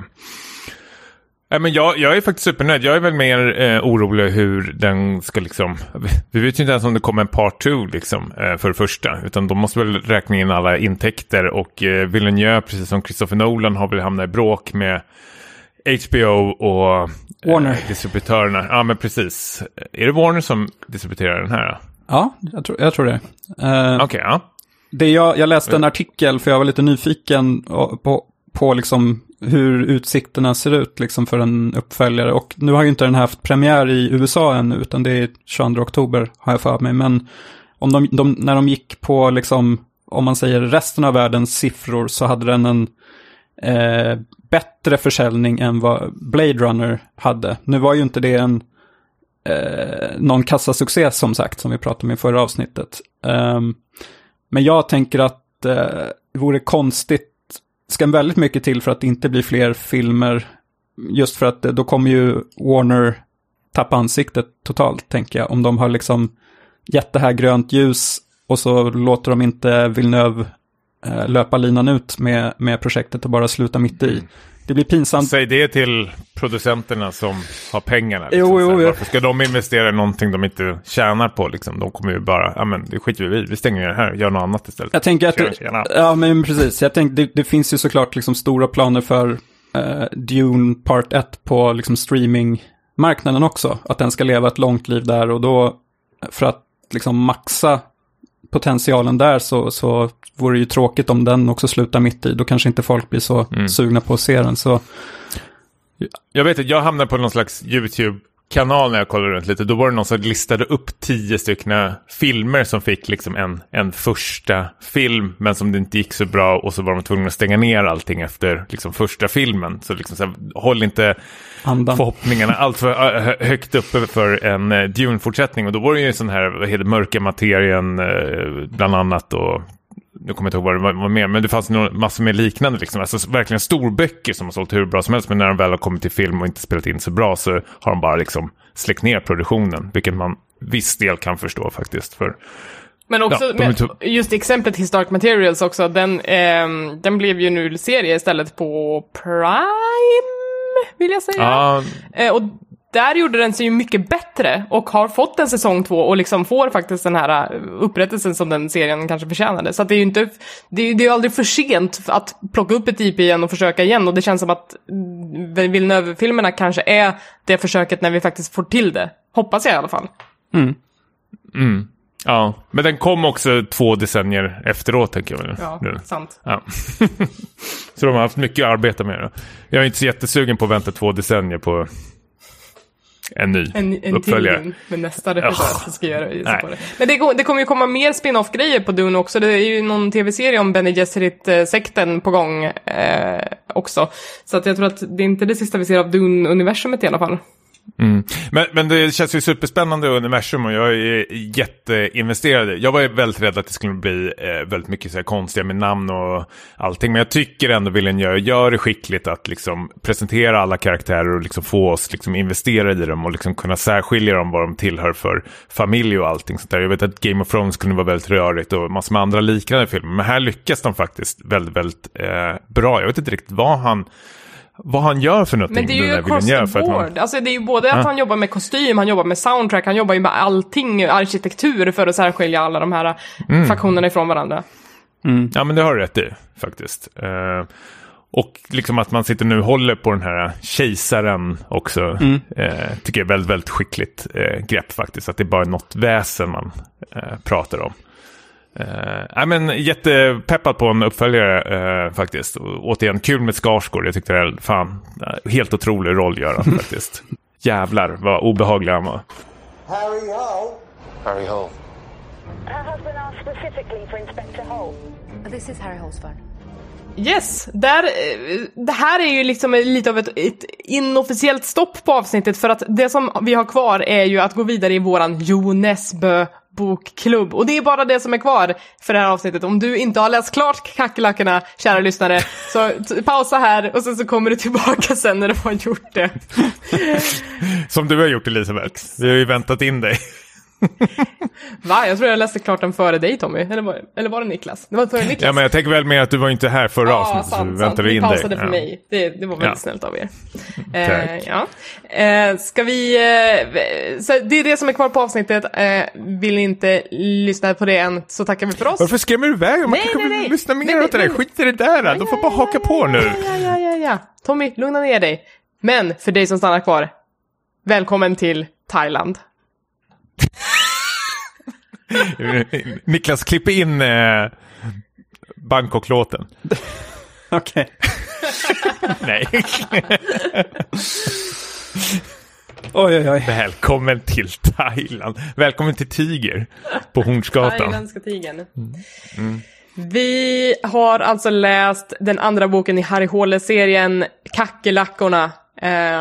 nej, men jag, jag är faktiskt supernöjd. Jag är väl mer eh, orolig hur den ska liksom... Vi vet ju inte ens om det kommer en part två liksom, eh, för det första. Utan de måste väl räkna in alla intäkter. Och eh, Villeneuve, precis som Christopher Nolan, har väl hamnat i bråk med... H B O och Warner. Eh, distributörerna. Ja, men precis. Är det Warner som distribuerar den här? Ja, jag tror, jag tror det. Eh, Okej, okay, ja. Det jag, jag läste en artikel, för jag var lite nyfiken på, på liksom hur utsikterna ser ut liksom för en uppföljare. Och nu har ju inte den haft premiär i U S A ännu, utan det är tjugoandra oktober har jag för mig. Men om de, de, när de gick på liksom, om man säger resten av världens siffror, så hade den en eh, bättre försäljning än vad Blade Runner hade. Nu var ju inte det en eh, någon kassasuccess som sagt, som vi pratade om i förra avsnittet. Um, men jag tänker att eh, det vore konstigt, ska väldigt mycket till för att det inte blir fler filmer, just för att då kommer ju Warner tappa ansiktet totalt, tänker jag, om de har liksom gett det här grönt ljus och så låter de inte Villeneuve eh, löpa linan ut med, med projektet och bara sluta mitt i. Det blir pinsamt. Säg det till producenterna som har pengarna. Liksom. Jo, jo, jo. Varför ska de investera i någonting de inte tjänar på? Liksom? De kommer ju bara, ja men det skiter vi i, vi stänger det här, gör något annat istället. Jag tänker att det, ja men precis, jag tänker, det, det finns ju såklart liksom stora planer för eh, Dune Part ett på liksom streamingmarknaden också. Att den ska leva ett långt liv där, och då för att liksom maxa potentialen där, så, så vore det ju tråkigt om den också slutar mitt i. Då kanske inte folk blir så mm. sugna på att se den. Så. Jag vet att jag hamnade på någon slags YouTube-kanal när jag kollade runt lite. Då var det någon som listade upp tio stycken filmer som fick liksom en, en första film, men som det inte gick så bra, och så var de tvungna att stänga ner allting efter liksom första filmen. Så, liksom så här, håll inte andan, förhoppningarna allt för högt uppe för en Dune-fortsättning. Och då var det ju sån här helt mörka materien bland annat, och nu kommer jag inte ihåg vad det var mer, men det fanns nog massor med liknande liksom. Alltså verkligen storböcker som har sålt hur bra som helst, men när de väl har kommit till film och inte spelat in så bra, så har de bara liksom släckt ner produktionen, vilket man viss del kan förstå faktiskt. För men också, ja, men, typ... just exemplet Historic Materials också, den, eh, den blev ju nu serie istället på Prime, vill jag säga. Ah. Eh, och där gjorde den sig ju mycket bättre och har fått en säsong två och liksom får faktiskt den här upprättelsen som den serien kanske förtjänade. Så att det är ju inte, det är, det är aldrig för sent att plocka upp ett I P igen och försöka igen, och det känns som att Villeneuve-filmerna kanske är det försöket när vi faktiskt får till det. Hoppas jag i alla fall. Mm. Mm. Ja, men den kom också två decennier efteråt, tänker jag väl. Ja, nu. Sant. Ja. Så de har haft mycket att arbeta med. Då. Jag är inte så jättesugen på att vänta två decennier på en ny en, en uppföljare med nästa regissör som ska göra just på det. Men det, det kommer ju komma mer spin-off-grejer på Dune också. Det är ju någon tv-serie om Bene Gesserit-sekten på gång eh, också. Så att jag tror att det är inte det sista vi ser av Dune-universumet i alla fall. Mm. Men, men det känns ju superspännande universum, och jag är jätteinvesterad. Jag var ju väldigt rädd att det skulle bli eh, väldigt mycket så här konstiga med namn och allting, men jag tycker ändå Villeneuve gör det skickligt att liksom presentera alla karaktärer och liksom få oss liksom investera i dem och liksom kunna särskilja dem, vad de tillhör för familj och allting sånt där. Jag vet att Game of Thrones kunde vara väldigt rörigt och massor med andra liknande filmer, men här lyckas de faktiskt väldigt, väldigt eh, bra. Jag vet inte riktigt vad han vad han gör för någonting. Men det är ju across the board. Alltså det är ju både ah. att han jobbar med kostym, han jobbar med soundtrack, han jobbar ju med allting, arkitektur, för att särskilja alla de här mm. faktionerna ifrån varandra. Mm. Ja, men det har du rätt i, faktiskt. Uh, och liksom att man sitter nu och håller på den här kejsaren också, mm. uh, tycker jag är väldigt, väldigt skickligt uh, grepp faktiskt. Att det är bara något väsen man uh, pratar om. Uh, I mean, jättepeppad på en uppföljare uh, faktiskt. Och återigen, kul med Skarsgård. Jag tyckte det är fan helt otrolig roll gör han faktiskt. Jävlar vad obehaglig han var. Harry Hole. Harry Hole. Her husband asked specifically for Inspector Hole. This is Harry Hole's phone. Yes, där, det här är ju liksom lite av ett, ett inofficiellt stopp på avsnittet, för att det som vi har kvar är ju att gå vidare i våran Jonesbö bokklubb, och det är bara det som är kvar för det här avsnittet. Om du inte har läst klart Kackelackorna, kära lyssnare, så t- pausa här och sen så kommer du tillbaka sen när du har gjort det. Som du har gjort, Elisabeth. Vi har ju väntat in dig. Va? Jag tror jag läste klart den före dig, Tommy. Eller var, eller var det Niklas? Det var före Niklas. Ja, men jag tänker väl med att du var inte här förra ja, avsnittet, sant, så vi väntade sant. in dig. Vi pausade dig. för ja. mig. Det, det var väldigt ja. snällt av er. Eh, ja. eh, ska vi... Eh, så det är det som är kvar på avsnittet. Eh, vill ni inte lyssna på det än, så tackar vi för oss. Varför skrämmer du iväg? Man nej, kan nej, nej. lyssna mer nej, åt det där. Skit i det där. Nej, de får bara haka nej, på nej, nu. Ja, ja, ja, ja. Tommy, lugna ner dig. Men för dig som stannar kvar, välkommen till Thailand. Niklas, klipp in eh, Bangkok-låten. Okej. Nej. Oj, oj, oj. Välkommen till Thailand. Välkommen till Tiger på Hornsgatan. Thailändska tigern. Mm. Mm. Vi har alltså läst den andra boken i Harry Håle-serien, Kackelackorna.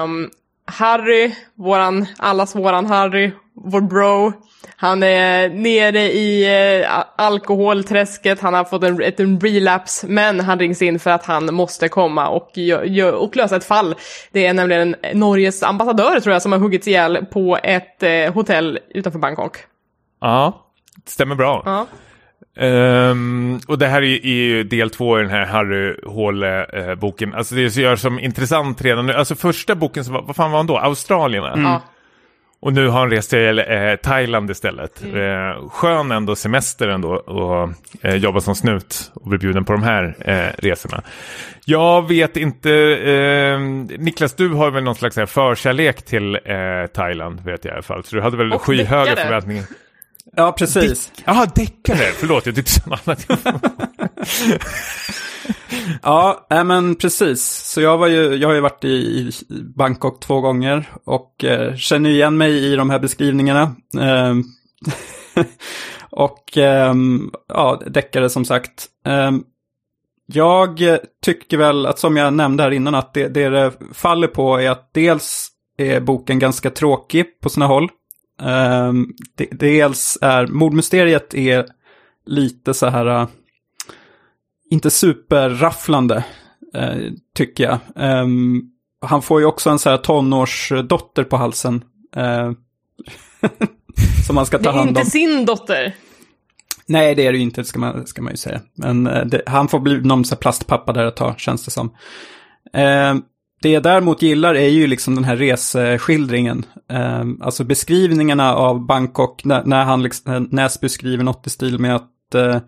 Um, Harry, våran, allas våran Harry, vår bro. Han är nere i eh, alkoholträsket. Han har fått en, ett, en relapse. Men han rings in för att han måste komma och, gö, och lösa ett fall. Det är nämligen Norges ambassadör, tror jag, som har huggits ihjäl på ett eh, hotell utanför Bangkok. Ja, det stämmer bra. Ja. Um, och det här är ju del två i den här Harry Håle-boken. Alltså det gör som intressant redan nu. Alltså första boken, som var, vad fan var han då? Australien. Mm. Ja. Och nu har han rest till eh, Thailand istället. Mm. Eh, skön ändå semester ändå och eh, jobba som snut och bli bjuden på de här eh, resorna. Jag vet inte, eh, Niklas, du har väl någon slags här förkärlek till eh, Thailand, vet jag i alla fall. Så du hade väl och skyhöga förväntningar. Ja, precis. Ja, Däck- däckare. Förlåt, jag tyckte som annat. Ja, men precis. Så jag, var ju, jag har ju varit i Bangkok två gånger och eh, känner igen mig i de här beskrivningarna. Eh, och eh, ja, däckare som sagt. Eh, jag tycker väl att, som jag nämnde här innan, att det, det det faller på är att dels är boken ganska tråkig på sina håll. Eh, de, dels är mordmysteriet är lite så här... Inte superrafflande, eh, tycker jag. Eh, han får ju också en så här tonårsdotter på halsen. Eh, som man ska ta hand om. Det är inte sin dotter. Nej, det är det ju inte, ska man, ska man ju säga. Men eh, det, han får bli någon så här plastpappa där att ta, känns det som. Eh, det jag däremot gillar är ju liksom den här reseskildringen. Eh, alltså beskrivningarna av Bangkok, när, när han liksom, Näsby skriver något i stil med att... Eh,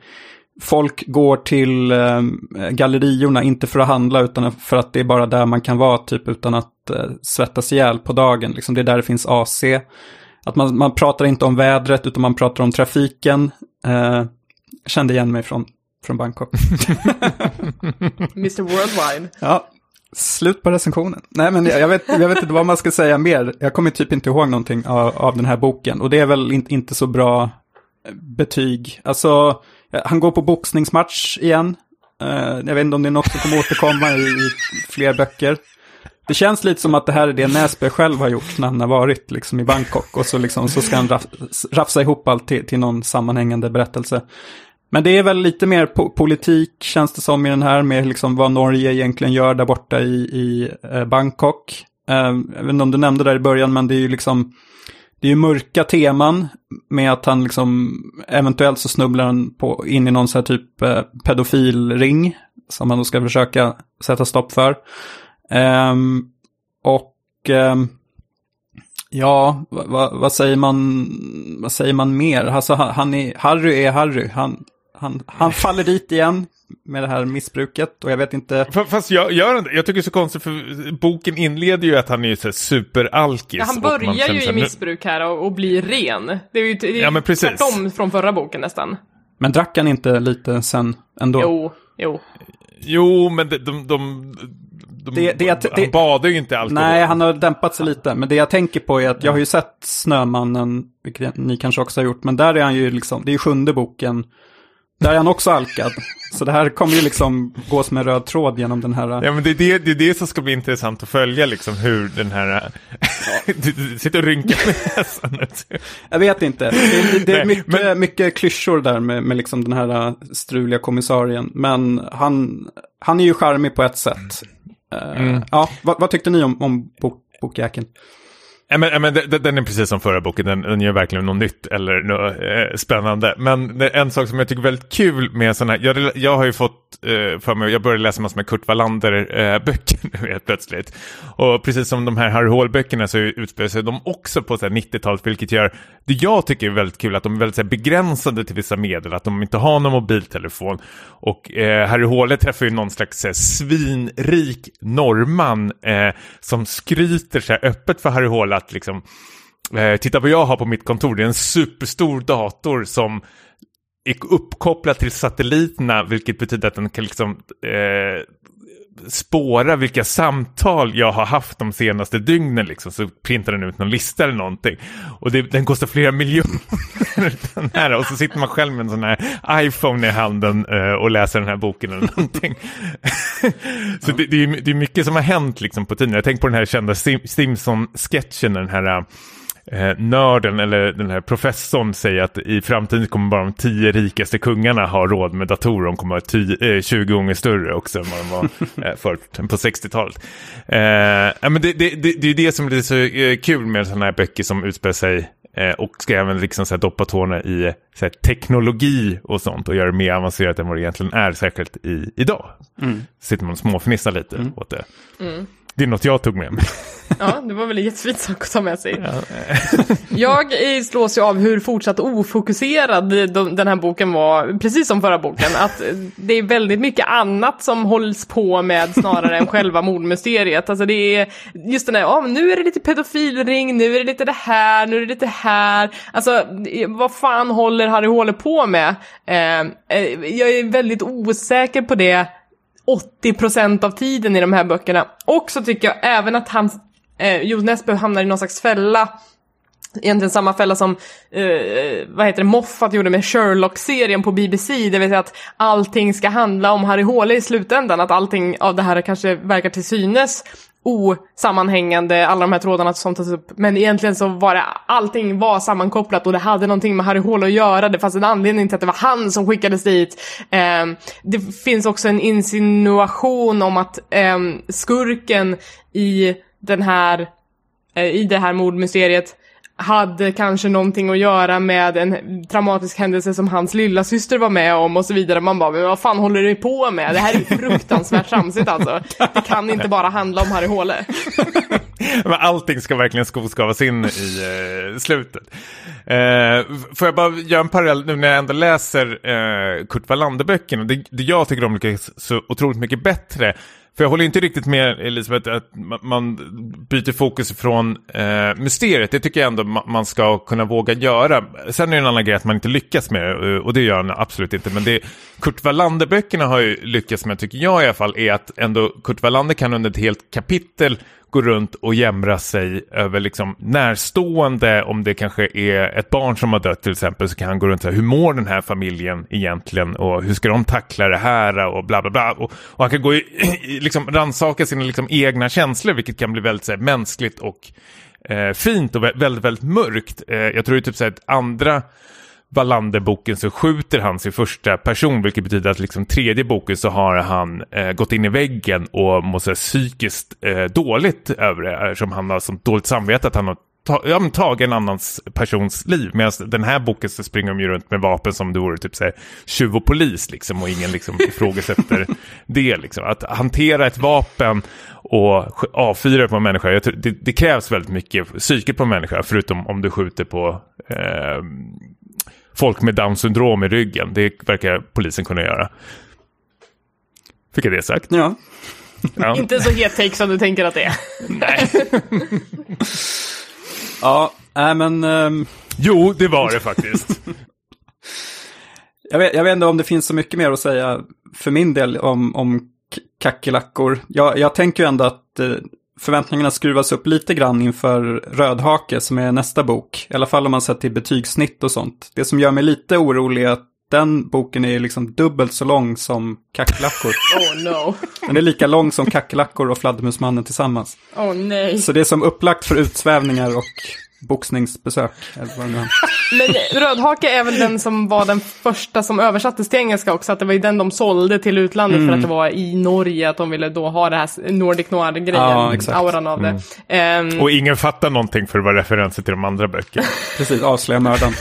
folk går till eh, galleriorna inte för att handla utan för att det är bara där man kan vara typ utan att eh, svettas ihjäl på dagen. Liksom, det är där det finns A C. Att man, man pratar inte om vädret utan man pratar om trafiken. Eh, kände igen mig från, från Bangkok. mister Worldwide. Ja, slut på recensionen. Nej, men jag, jag, vet, jag vet inte vad man ska säga mer. Jag kommer typ inte ihåg någonting av, av den här boken. Och det är väl in, inte så bra betyg. Alltså... Han går på boxningsmatch igen. Jag vet inte om det är något som kommer återkomma i fler böcker. Det känns lite som att det här är det Näsby själv har gjort när han har varit liksom i Bangkok. Och så, liksom, så ska han rafsa ihop allt till, till någon sammanhängande berättelse. Men det är väl lite mer po- politik, känns det som, i den här. Med liksom vad Norge egentligen gör där borta i, i Bangkok. Jag vet inte om du nämnde där i början, men det är ju liksom... Det är ju mörka teman med att han liksom eventuellt så snubblar han på, in i någon så här typ eh, pedofilring som han då ska försöka sätta stopp för. Ehm, och ehm, ja, vad va, va säger man vad säger man mer? Alltså, han, han är, Harry är Harry. Han, han, han faller dit igen med det här missbruket och jag vet inte... Fast jag, jag, jag tycker det är så konstigt för boken inleder ju att han är ju så här superalkis. Ja, han börjar ju i missbruk här och, och blir ren. Det är ju det är ja, men precis. Tvärtom från förra boken nästan. Men drack han inte lite sen ändå? Jo, jo. Jo, men de... de, de, de det, det, han det, badar ju inte alkohol. Nej, han har dämpat sig lite. Men det jag tänker på är att jag har ju sett Snömannen, vilket ni kanske också har gjort, men där är han ju liksom... Det är ju sjunde boken. Där är han också alkad. Så det här kommer ju liksom gå som en röd tråd genom den här... Ja, men det är det, det, är det som ska bli intressant att följa, liksom hur den här... Ja. du, du sitter och rynkar med Jag vet inte. Det, det, det är mycket, men... mycket klyschor där med, med liksom den här struliga kommissarien. Men han, han är ju charmig på ett sätt. Mm. Uh, ja, vad, vad tyckte ni om, om bok, bokjäkeln? I mean, I mean, den är precis som förra boken, den, den gör verkligen något nytt eller något eh, spännande. Men det är en sak som jag tycker är väldigt kul med sådana här, jag, jag har ju fått eh, för mig, jag började läsa massor med Kurt Wallander-böcker eh, nu helt plötsligt. Och precis som de här Harry Håle-böckerna så utspelar sig de också på så här nittio-talet, vilket gör det jag tycker är väldigt kul, att de är väldigt så här begränsade till vissa medel, att de inte har någon mobiltelefon. Och eh, Harry Håle träffar ju någon slags så här svinrik norrman eh, som skryter så här öppet för Harry Håle att liksom, eh, titta vad jag har på mitt kontor, det är en superstor dator som är uppkopplad till satelliterna, vilket betyder att den kan liksom eh, spåra vilka samtal jag har haft de senaste dygnen liksom, så printar den ut någon lista eller någonting, och det, den kostar flera miljoner den här, och så sitter man själv med en sån här iPhone i handen uh, och läser den här boken eller någonting. Så ja. det, det, är, det är mycket som har hänt liksom på tiden. Jag tänker på den här kända Sim, Simpson-sketchen, den här uh, Eh, nörden eller den här professorn säger att i framtiden kommer bara de tio rikaste kungarna ha råd med datorer. De kommer vara eh, tjugo gånger större också än vad de var eh, för, på sextiotalet. Eh, men det, det, det, det är det som blir så eh, kul med sådana här böcker som utspelar sig eh, och ska även liksom så här doppa tårna i så här teknologi och sånt och göra det mer avancerat än vad det egentligen är, särskilt i, idag. Mm. Sitter man och småfnissar lite mm. åt det. Mm. Det är något jag tog med mig. Ja, det var väl en jättefint sak att ta med sig. Jag slås ju av hur fortsatt ofokuserad den här boken var, precis som förra boken. Att det är väldigt mycket annat som hålls på med snarare än själva mordmysteriet. Alltså det är just den här, ja, nu är det lite pedofilring, nu är det lite det här, nu är det lite här. Alltså, vad fan håller Harry håller på med? Jag är väldigt osäker på det åttio procent av tiden i de här böckerna. Och så tycker jag även att han eh, Jon Nesbø hamnar i någon slags fälla. Egentligen samma fälla som eh, vad heter det, Moffat gjorde med Sherlock-serien på B B C. Det vill säga att allting ska handla om Harry Hole i slutändan. Att allting av det här kanske verkar till synes osammanhängande, alla de här trådarna som tas upp, men egentligen så var det, allting var sammankopplat och det hade någonting med Harry Hole att göra. Det fanns en anledning till att det var han som skickades dit. Eh, det finns också en insinuation om att eh, skurken i den här eh, i det här mordmysteriet hade kanske någonting att göra med en traumatisk händelse som hans lilla syster var med om och så vidare. Man bara, men vad fan håller du på med? Det här är fruktansvärt tramsigt alltså. Det kan inte bara handla om Harry Hole. Men allting ska verkligen skoskavas in i eh, slutet. Eh, får jag bara göra en parallell nu när jag ändå läser eh, Kurt Wallander-böckerna. Det, det jag tycker de lyckas så otroligt mycket bättre. För jag håller inte riktigt med Elisabeth att man byter fokus från eh, mysteriet. Det tycker jag ändå man ska kunna våga göra. Sen är det en annan grej att man inte lyckas med det, och det gör han absolut inte. Men det Kurt Wallander-böckerna har ju lyckats med, tycker jag i alla fall, är att ändå Kurt Wallander kan under ett helt kapitel gå runt och jämra sig över liksom närstående. Om det kanske är ett barn som har dött till exempel, så kan han gå runt och säga, hur mår den här familjen egentligen? Och hur ska de tackla det här? Och bla bla bla. Och, och han kan gå i, liksom rannsaka sina liksom egna känslor, vilket kan bli väldigt så här mänskligt och eh, fint och väldigt, väldigt mörkt. Eh, jag tror ju typ så här att andra Wallander-boken så skjuter han sin första person, vilket betyder att liksom tredje boken så har han eh, gått in i väggen och måste psykiskt eh, dåligt över det, som han har som dåligt samvete att han har ta- ja, men tagit en annans persons liv, medan den här boken så springer de ju runt med vapen som det vore typ såhär tjuv och polis liksom, och ingen liksom ifrågasätter det liksom. Att hantera ett vapen och avfyra på en människa, jag tror, det, det krävs väldigt mycket psyket på en människa, förutom om du skjuter på eh, folk med Down-syndrom i ryggen. Det verkar polisen kunna göra. Fick jag det sagt? Ja. Ja. Inte så het take som du tänker att det är. Nej. Ja, äh, men... Um... Jo, det var det faktiskt. jag, vet, jag vet inte om det finns så mycket mer att säga för min del om, om k- kackelackor. Jag, jag tänker ju ändå att eh, förväntningarna skruvas upp lite grann inför Rödhake som är nästa bok. I alla fall om man sett till betygssnitt och sånt. Det som gör mig lite orolig är att den boken är liksom dubbelt så lång som Kacklackor. Oh no. Den är lika lång som Kacklackor och Fladdermusmannen tillsammans. Oh nej. Så det är som upplagt för utsvävningar och boxningsbesök. Men Rödhake är även den som var den första som översattes till engelska också, att det var ju den de sålde till utlandet mm. för att det var i Norge, att de ville då ha det här Nordic Noir-grejen, ja, auran av det. Mm. Um, och ingen fattar någonting för det var referenser till de andra böckerna. Precis, avslöja mördaren.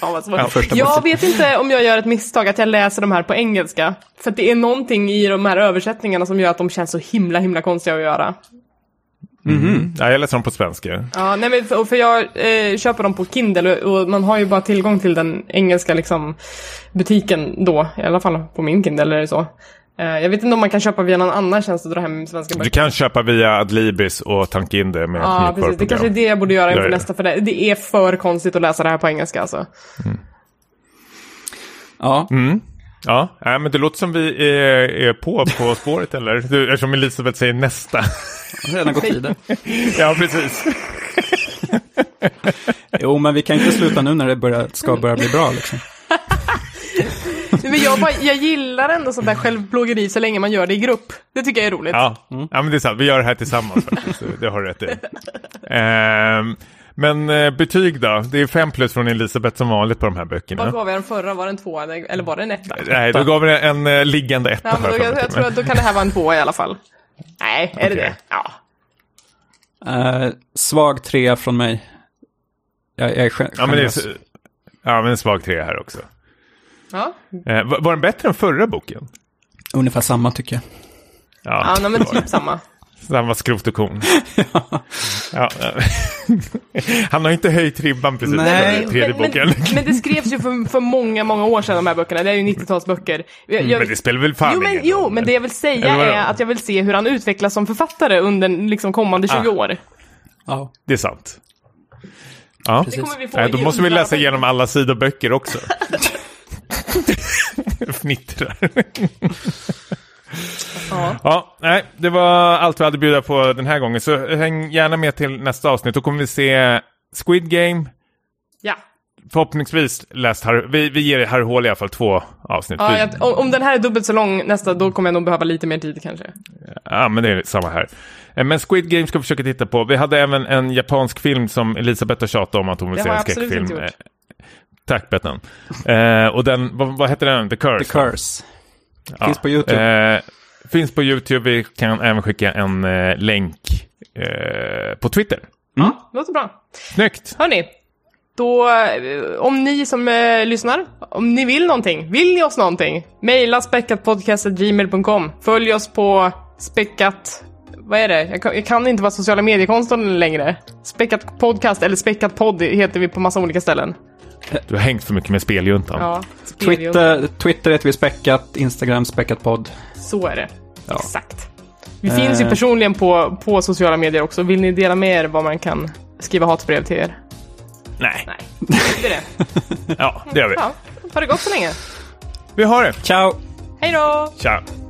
Ja, ja, jag vet inte om jag gör ett misstag att jag läser de här på engelska, för att det är någonting i de här översättningarna som gör att de känns så himla, himla konstiga att göra. Mm-hmm. Ja, jag läser dem på svenska. Ja, nej, men för, för jag eh, köper dem på Kindle och, och man har ju bara tillgång till den engelska liksom, butiken då, i alla fall på min Kindle eller så. Eh, jag vet inte om man kan köpa via någon annan tjänst och dra hem svenska böcker. Du kan köpa via Adlibris och Tankinde med ja, precis. Det kanske är det jag borde göra inför det det. nästa, för det, det är för konstigt att läsa det här på engelska alltså. Mm. Ja. Mm. Ja, äh, men det låter som vi är, är på på spåret, eller? Du, eftersom Elisabeth säger nästa. Redan gått tiden. Ja, precis. Jo, men vi kan inte sluta nu när det börjar, ska börja bli bra, liksom. Men jag, bara, jag gillar ändå sånt där självplågeri så länge man gör det i grupp. Det tycker jag är roligt. Ja, mm. Ja men det är sant. Vi gör det här tillsammans faktiskt. Det har du rätt i. Ehm, men betyg då? Det är fem plus från Elisabeth som vanligt på de här böckerna. Vad gav vi den förra? Var det en tvåa eller var det en etta? Nej, då gav vi en eh, liggande etta. Ja, men då, jag, jag, jag tror att då kan det här vara en tvåa i alla fall. Nej, är okay. Det det? Ja. Uh, svag trea från mig. Jag, jag är gen- ja, men det är, ja, men en svag trea här också. Ja. Var den bättre än förra boken? Ungefär samma tycker jag. Ja, ja men typ samma. Samma skrot och korn. Ja. Ja. Han har inte höjt ribban precis. Nej. Den tredje boken. Men, men det skrevs ju för, för många, många år sedan de här böckerna. Det är ju nittiotalsböcker. Jag, jag, men det spelar väl fan jo, men, jo, men det jag vill säga är att jag vill se hur han utvecklas som författare under liksom, kommande tjugo ah. år. Ja, det är sant. Ja. Det kommer vi få ja, då måste vi läsa igenom alla sidoböcker också. Fnittrar. Ja. Ja, nej, det var allt vi hade bjuda på den här gången. Så häng gärna med till nästa avsnitt. Då kommer vi se Squid Game. Ja. Förhoppningsvis läst Har- vi, vi ger Harry Hole i alla fall två avsnitt. Ja, jag, om, om den här är dubbelt så lång nästa, då kommer jag nog behöva lite mer tid kanske. Ja, men det är samma här. Men Squid Game ska vi försöka titta på. Vi hade även en japansk film som Elisabeth har tjatat om att hon vill det se en skräckfilm. Tack Bettan. eh, och den, vad, vad heter den? The Curse. The Curse. Ja. Finns på YouTube. Eh, finns på YouTube. Vi kan även skicka en eh, länk eh, på Twitter. Mm. Ja, låter bra. Snyggt. Hörrni, då, om ni som eh, lyssnar, om ni vill någonting, vill ni oss någonting, mejla speckatpodcast snabel-a gmail punkt com. Följ oss på speckat. Vad är det? Jag kan, jag kan inte vara sociala mediekonstnären längre. Speckat podcast eller speckat podd heter vi på massa olika ställen. Du har hängt för mycket med speljuntan. Ja, speljuntan. Twitter, Twitter heter vi Späckat, Instagram Späckat podd. Så är det, ja. Exakt. Vi eh. finns ju personligen på, på sociala medier också. Vill ni dela med er vad man kan skriva hatbrev till er? Nej. Nej, det är det. Ja, det gör vi. Ja, har det gått så länge? Vi har det. Ciao. Hej då. Ciao.